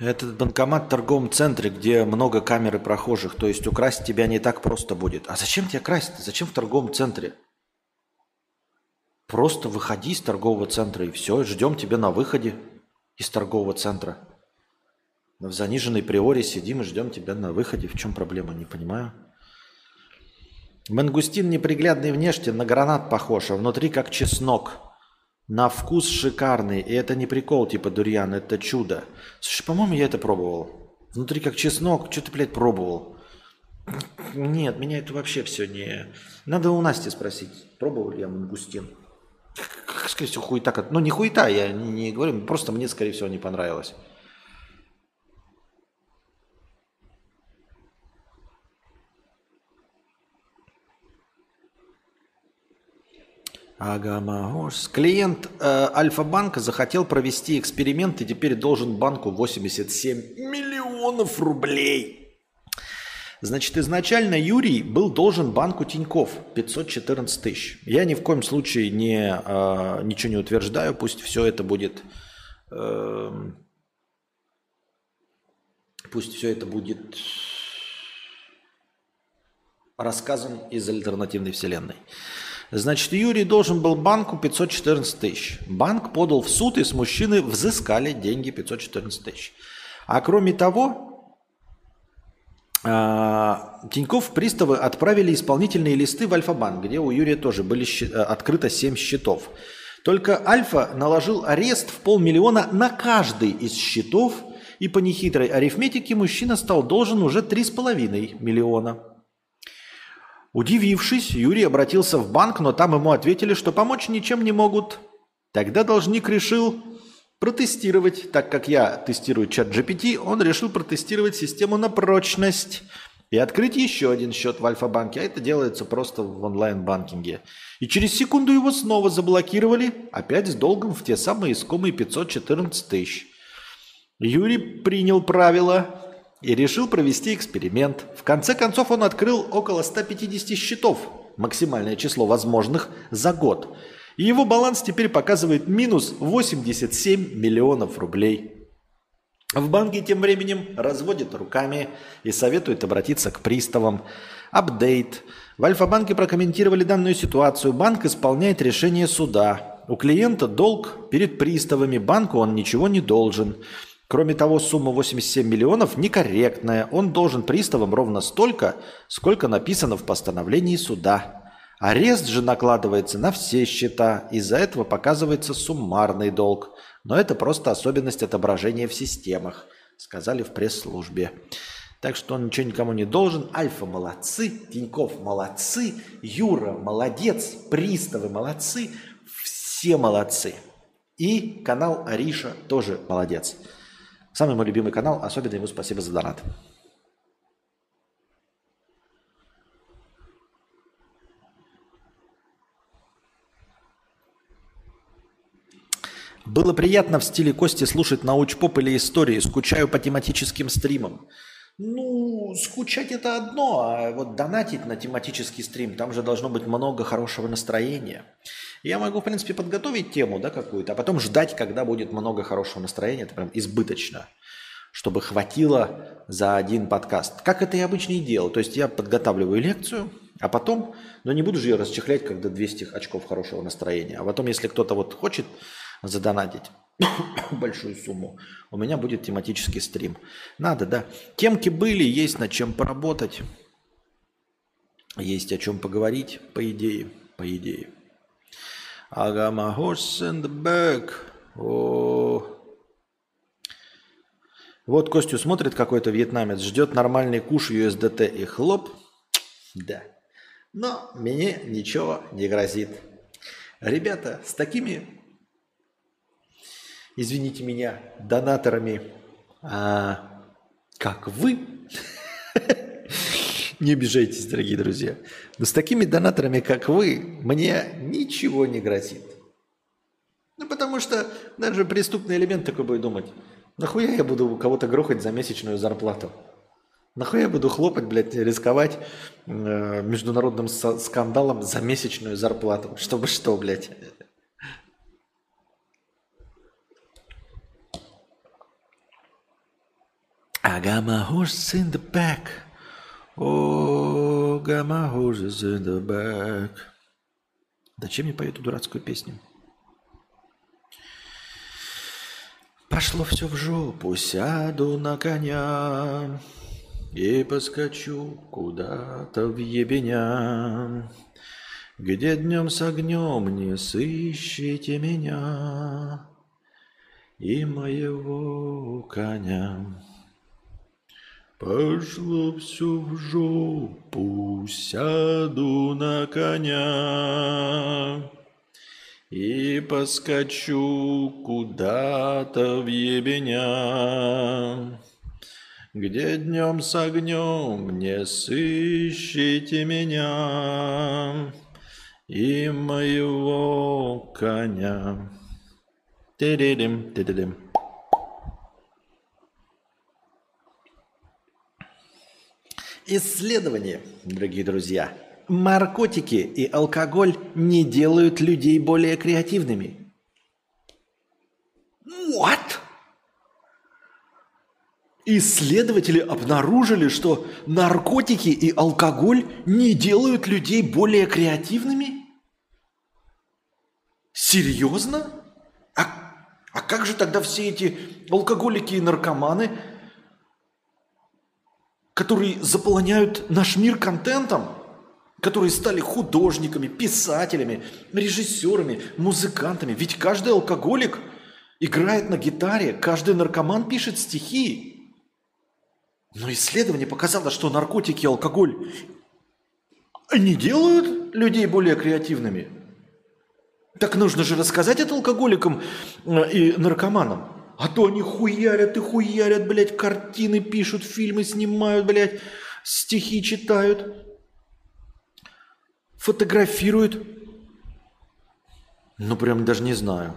Этот банкомат в торговом центре, где много камер и прохожих. То есть украсть тебя не так просто будет. А зачем тебя красть-то? Зачем в торговом центре? Просто выходи из торгового центра и все. Ждем тебя на выходе из торгового центра. В заниженной приоре сидим и ждем тебя на выходе. В чем проблема? Не понимаю. Мангустин неприглядный внешне, на гранат похож, а внутри как чеснок. На вкус шикарный. И это не прикол, типа дуриан, это чудо. Слушай, по-моему, я это пробовал. Внутри как чеснок. Что ты, блядь, пробовал? Нет, меня это вообще все не... Надо у Насти спросить, пробовал ли я мангустин. Скорее всего, хуета. Как... Ну, не хуета, я не, не говорю. Просто мне, скорее всего, не понравилось. Агамагос. Клиент э, Альфа-банка захотел провести эксперимент и теперь должен банку восемьдесят семь миллионов рублей. Значит, изначально Юрий был должен банку Тинькофф пятьсот четырнадцать тысяч. Я ни в коем случае не, э, ничего не утверждаю. Пусть все это будет... Э, пусть все это будет рассказом из альтернативной вселенной. Значит, Юрий должен был банку пятьсот четырнадцать тысяч. Банк подал в суд, и с мужчины взыскали деньги пятьсот четырнадцать тысяч. А кроме того, Тинькофф приставы отправили исполнительные листы в Альфа-банк, где у Юрия тоже были открыто семь счетов. Только Альфа наложил арест в полмиллиона на каждый из счетов и по нехитрой арифметике мужчина стал должен уже три с половиной миллиона. Удивившись, Юрий обратился в банк, но там ему ответили, что помочь ничем не могут. Тогда должник решил протестировать. Так как я тестирую чат джи пи ти, он решил протестировать систему на прочность и открыть еще один счет в Альфа-банке. А это делается просто в онлайн-банкинге. И через секунду его снова заблокировали, опять с долгом в те самые искомые пятьсот четырнадцать тысяч. Юрий принял правила и решил провести эксперимент. В конце концов он открыл около ста пятидесяти счетов, максимальное число возможных за год. И его баланс теперь показывает минус восемьдесят семь миллионов рублей. В банке тем временем разводят руками и советуют обратиться к приставам. Апдейт. В Альфа-банке прокомментировали данную ситуацию. Банк исполняет решение суда. У клиента долг перед приставами. Банку он ничего не должен. Кроме того, сумма восемьдесят семь миллионов некорректная. Он должен приставам ровно столько, сколько написано в постановлении суда. Арест же накладывается на все счета. Из-за этого показывается суммарный долг. Но это просто особенность отображения в системах, сказали в пресс-службе. Так что он ничего никому не должен. Альфа молодцы, Тиньков молодцы, Юра молодец, приставы молодцы, все молодцы. И канал Ариша тоже молодец. Самый мой любимый канал, особенно ему спасибо за донат. Было приятно в стиле Кости слушать науч-поп или истории. Скучаю по тематическим стримам. Ну, скучать это одно, а вот донатить на тематический стрим, там же должно быть много хорошего настроения. Я могу, в принципе, подготовить тему, да, какую-то, а потом ждать, когда будет много хорошего настроения. Это прям избыточно, чтобы хватило за один подкаст. Как это я обычно и делал. То есть я подготавливаю лекцию, а потом, но не буду же ее расчехлять, когда двести очков хорошего настроения. А потом, если кто-то вот хочет задонатить большую сумму, у меня будет тематический стрим. Надо, да. Темки были, есть над чем поработать. Есть о чем поговорить, по идее, по идее. I got my horse in the back. О-о-о. Вот Костю смотрит какой-то вьетнамец, ждет нормальный куш ю эс ди ти и хлоп. Да. Но мне ничего не грозит. Ребята, с такими, извините меня, донаторами, а, как вы, не обижайтесь, дорогие друзья, но с такими донаторами, как вы, мне ничего не грозит. Ну, потому что даже преступный элемент такой будет думать, нахуя я буду кого-то грохать за месячную зарплату? Нахуя я буду хлопать, блядь, рисковать э, международным скандалом за месячную зарплату? Чтобы что, блядь? I got my horse in the back. Oh, got my horses in the back. Зачем мне поют эту дурацкую песню? Пошло все в жопу, сяду на коня и поскочу куда-то в ебеня, где днем с огнем не сыщите меня и моего коня. Пошло все в жопу, сяду на коня и поскочу куда-то в ебеня, где днем с огнем не сыщите меня и моего коня. Ты-ди-дим, ты-ди-дим. Исследование, дорогие друзья. Наркотики и алкоголь не делают людей более креативными. What? Исследователи обнаружили, что наркотики и алкоголь не делают людей более креативными? Серьезно? А, а как же тогда все эти алкоголики и наркоманы, которые заполняют наш мир контентом, которые стали художниками, писателями, режиссерами, музыкантами? Ведь каждый алкоголик играет на гитаре, каждый наркоман пишет стихи. Но исследование показало, что наркотики и алкоголь не делают людей более креативными. Так нужно же рассказать это алкоголикам и наркоманам. А то они хуярят и хуярят, блядь, картины пишут, фильмы снимают, блядь, стихи читают, фотографируют. Ну, прям даже не знаю.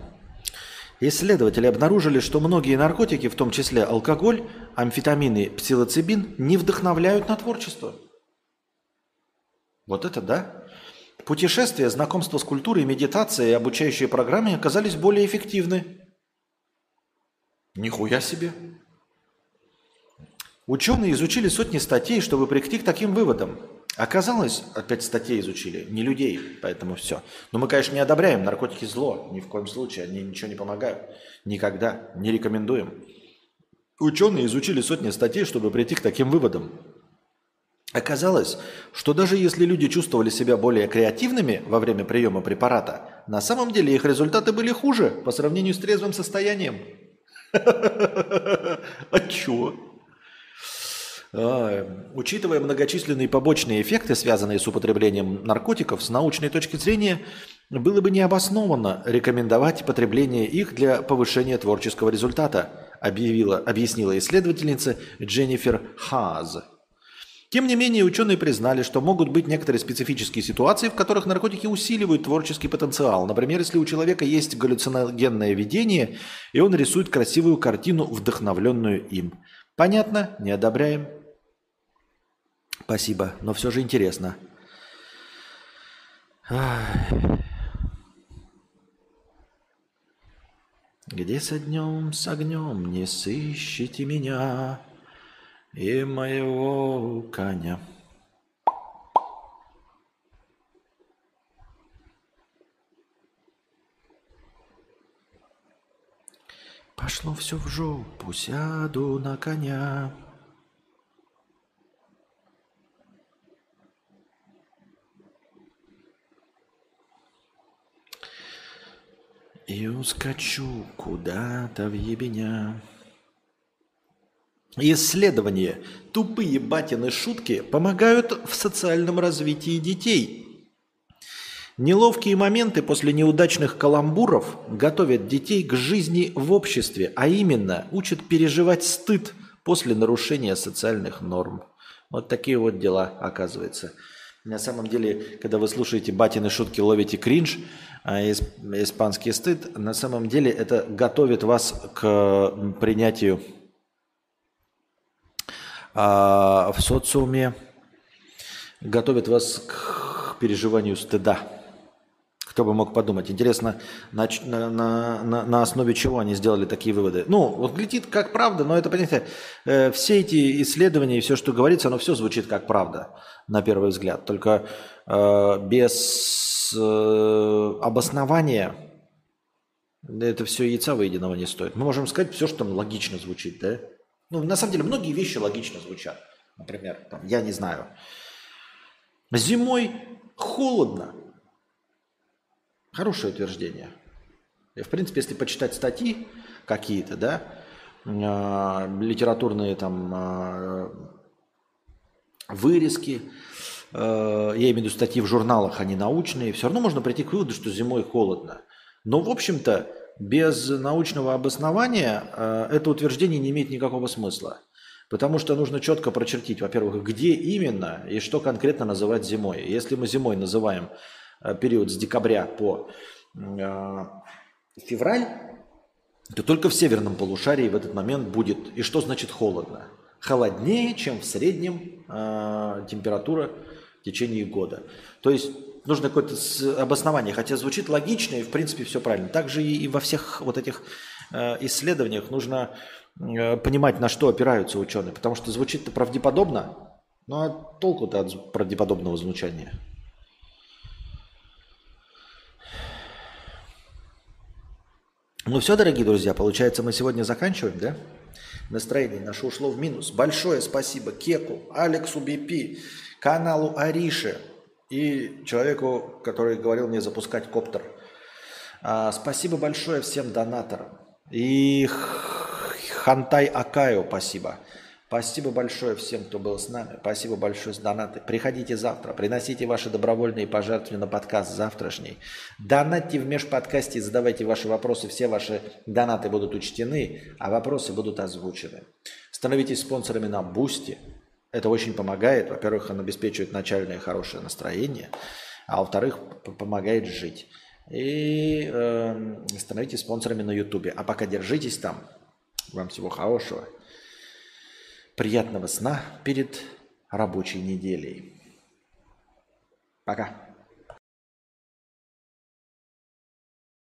Исследователи обнаружили, что многие наркотики, в том числе алкоголь, амфетамины, псилоцибин, не вдохновляют на творчество. Вот это да. Путешествия, знакомство с культурой, медитация и обучающие программы оказались более эффективны. Нихуя себе. Ученые изучили сотни статей, чтобы прийти к таким выводам. Оказалось, опять статей изучили, не людей, поэтому все. Но мы, конечно, не одобряем, наркотики зло, ни в коем случае, они ничего не помогают. Никогда, не рекомендуем. Ученые изучили сотни статей, чтобы прийти к таким выводам. Оказалось, что даже если люди чувствовали себя более креативными во время приема препарата, на самом деле их результаты были хуже по сравнению с трезвым состоянием. А чё? Учитывая многочисленные побочные эффекты, связанные с употреблением наркотиков, с научной точки зрения было бы необоснованно рекомендовать потребление их для повышения творческого результата, объявила, объяснила исследовательница Дженнифер Хааз. Тем не менее, ученые признали, что могут быть некоторые специфические ситуации, в которых наркотики усиливают творческий потенциал. Например, если у человека есть галлюциногенное видение, и он рисует красивую картину, вдохновленную им. Понятно, не одобряем. Спасибо, но все же интересно. Где со днем, с огнем не сыщите меня? И моего коня. Пошло все в жопу, сяду на коня. И ускочу куда-то в ебеня. Исследования. Тупые батины шутки помогают в социальном развитии детей. Неловкие моменты после неудачных каламбуров готовят детей к жизни в обществе, а именно учат переживать стыд после нарушения социальных норм. Вот такие вот дела, оказывается. На самом деле, когда вы слушаете батины шутки, ловите кринж, а испанский стыд, на самом деле это готовит вас к принятию в социуме, готовят вас к переживанию стыда. Кто бы мог подумать. Интересно, на, на, на, на основе чего они сделали такие выводы. Ну, вот глядит как правда, но это, понимаете, э, все эти исследования и все, что говорится, оно все звучит как правда, на первый взгляд. Только э, без э, обоснования это все яйца выеденного не стоит. Мы можем сказать все, что там логично звучит, да? Ну, на самом деле, многие вещи логично звучат. Например, там, я не знаю. Зимой холодно. Хорошее утверждение. И, в принципе, если почитать статьи какие-то, да, э, литературные там э, вырезки, э, я имею в виду статьи в журналах, они научные, все равно можно прийти к выводу, что зимой холодно. Но, в общем-то, без научного обоснования э, это утверждение не имеет никакого смысла. Потому что нужно четко прочертить, во-первых, где именно и что конкретно называть зимой. Если мы зимой называем э, период с декабря по э, февраль, то только в северном полушарии в этот момент будет. И что значит холодно? Холоднее, чем в среднем э, температура в течение года. То есть нужно какое-то обоснование, хотя звучит логично и, в принципе, все правильно. Также и во всех вот этих исследованиях нужно понимать, на что опираются ученые, потому что звучит-то правдеподобно, но а толку-то от правдеподобного звучания. Ну все, дорогие друзья, получается, мы сегодня заканчиваем, да? Настроение наше ушло в минус. Большое спасибо Кеку, Алексу би пи, каналу Арише, и человеку, который говорил мне запускать коптер. А, спасибо большое всем донаторам. И Хантай Акаю спасибо. Спасибо большое всем, кто был с нами. Спасибо большое за донаты. Приходите завтра. Приносите ваши добровольные пожертвования на подкаст завтрашний. Донатьте в межподкасте и задавайте ваши вопросы. Все ваши донаты будут учтены, а вопросы будут озвучены. Становитесь спонсорами на Бусти. Это очень помогает. Во-первых, он обеспечивает начальное хорошее настроение. А во-вторых, помогает жить. И э, становитесь спонсорами на Ютубе. А пока держитесь там. Вам всего хорошего. Приятного сна перед рабочей неделей. Пока.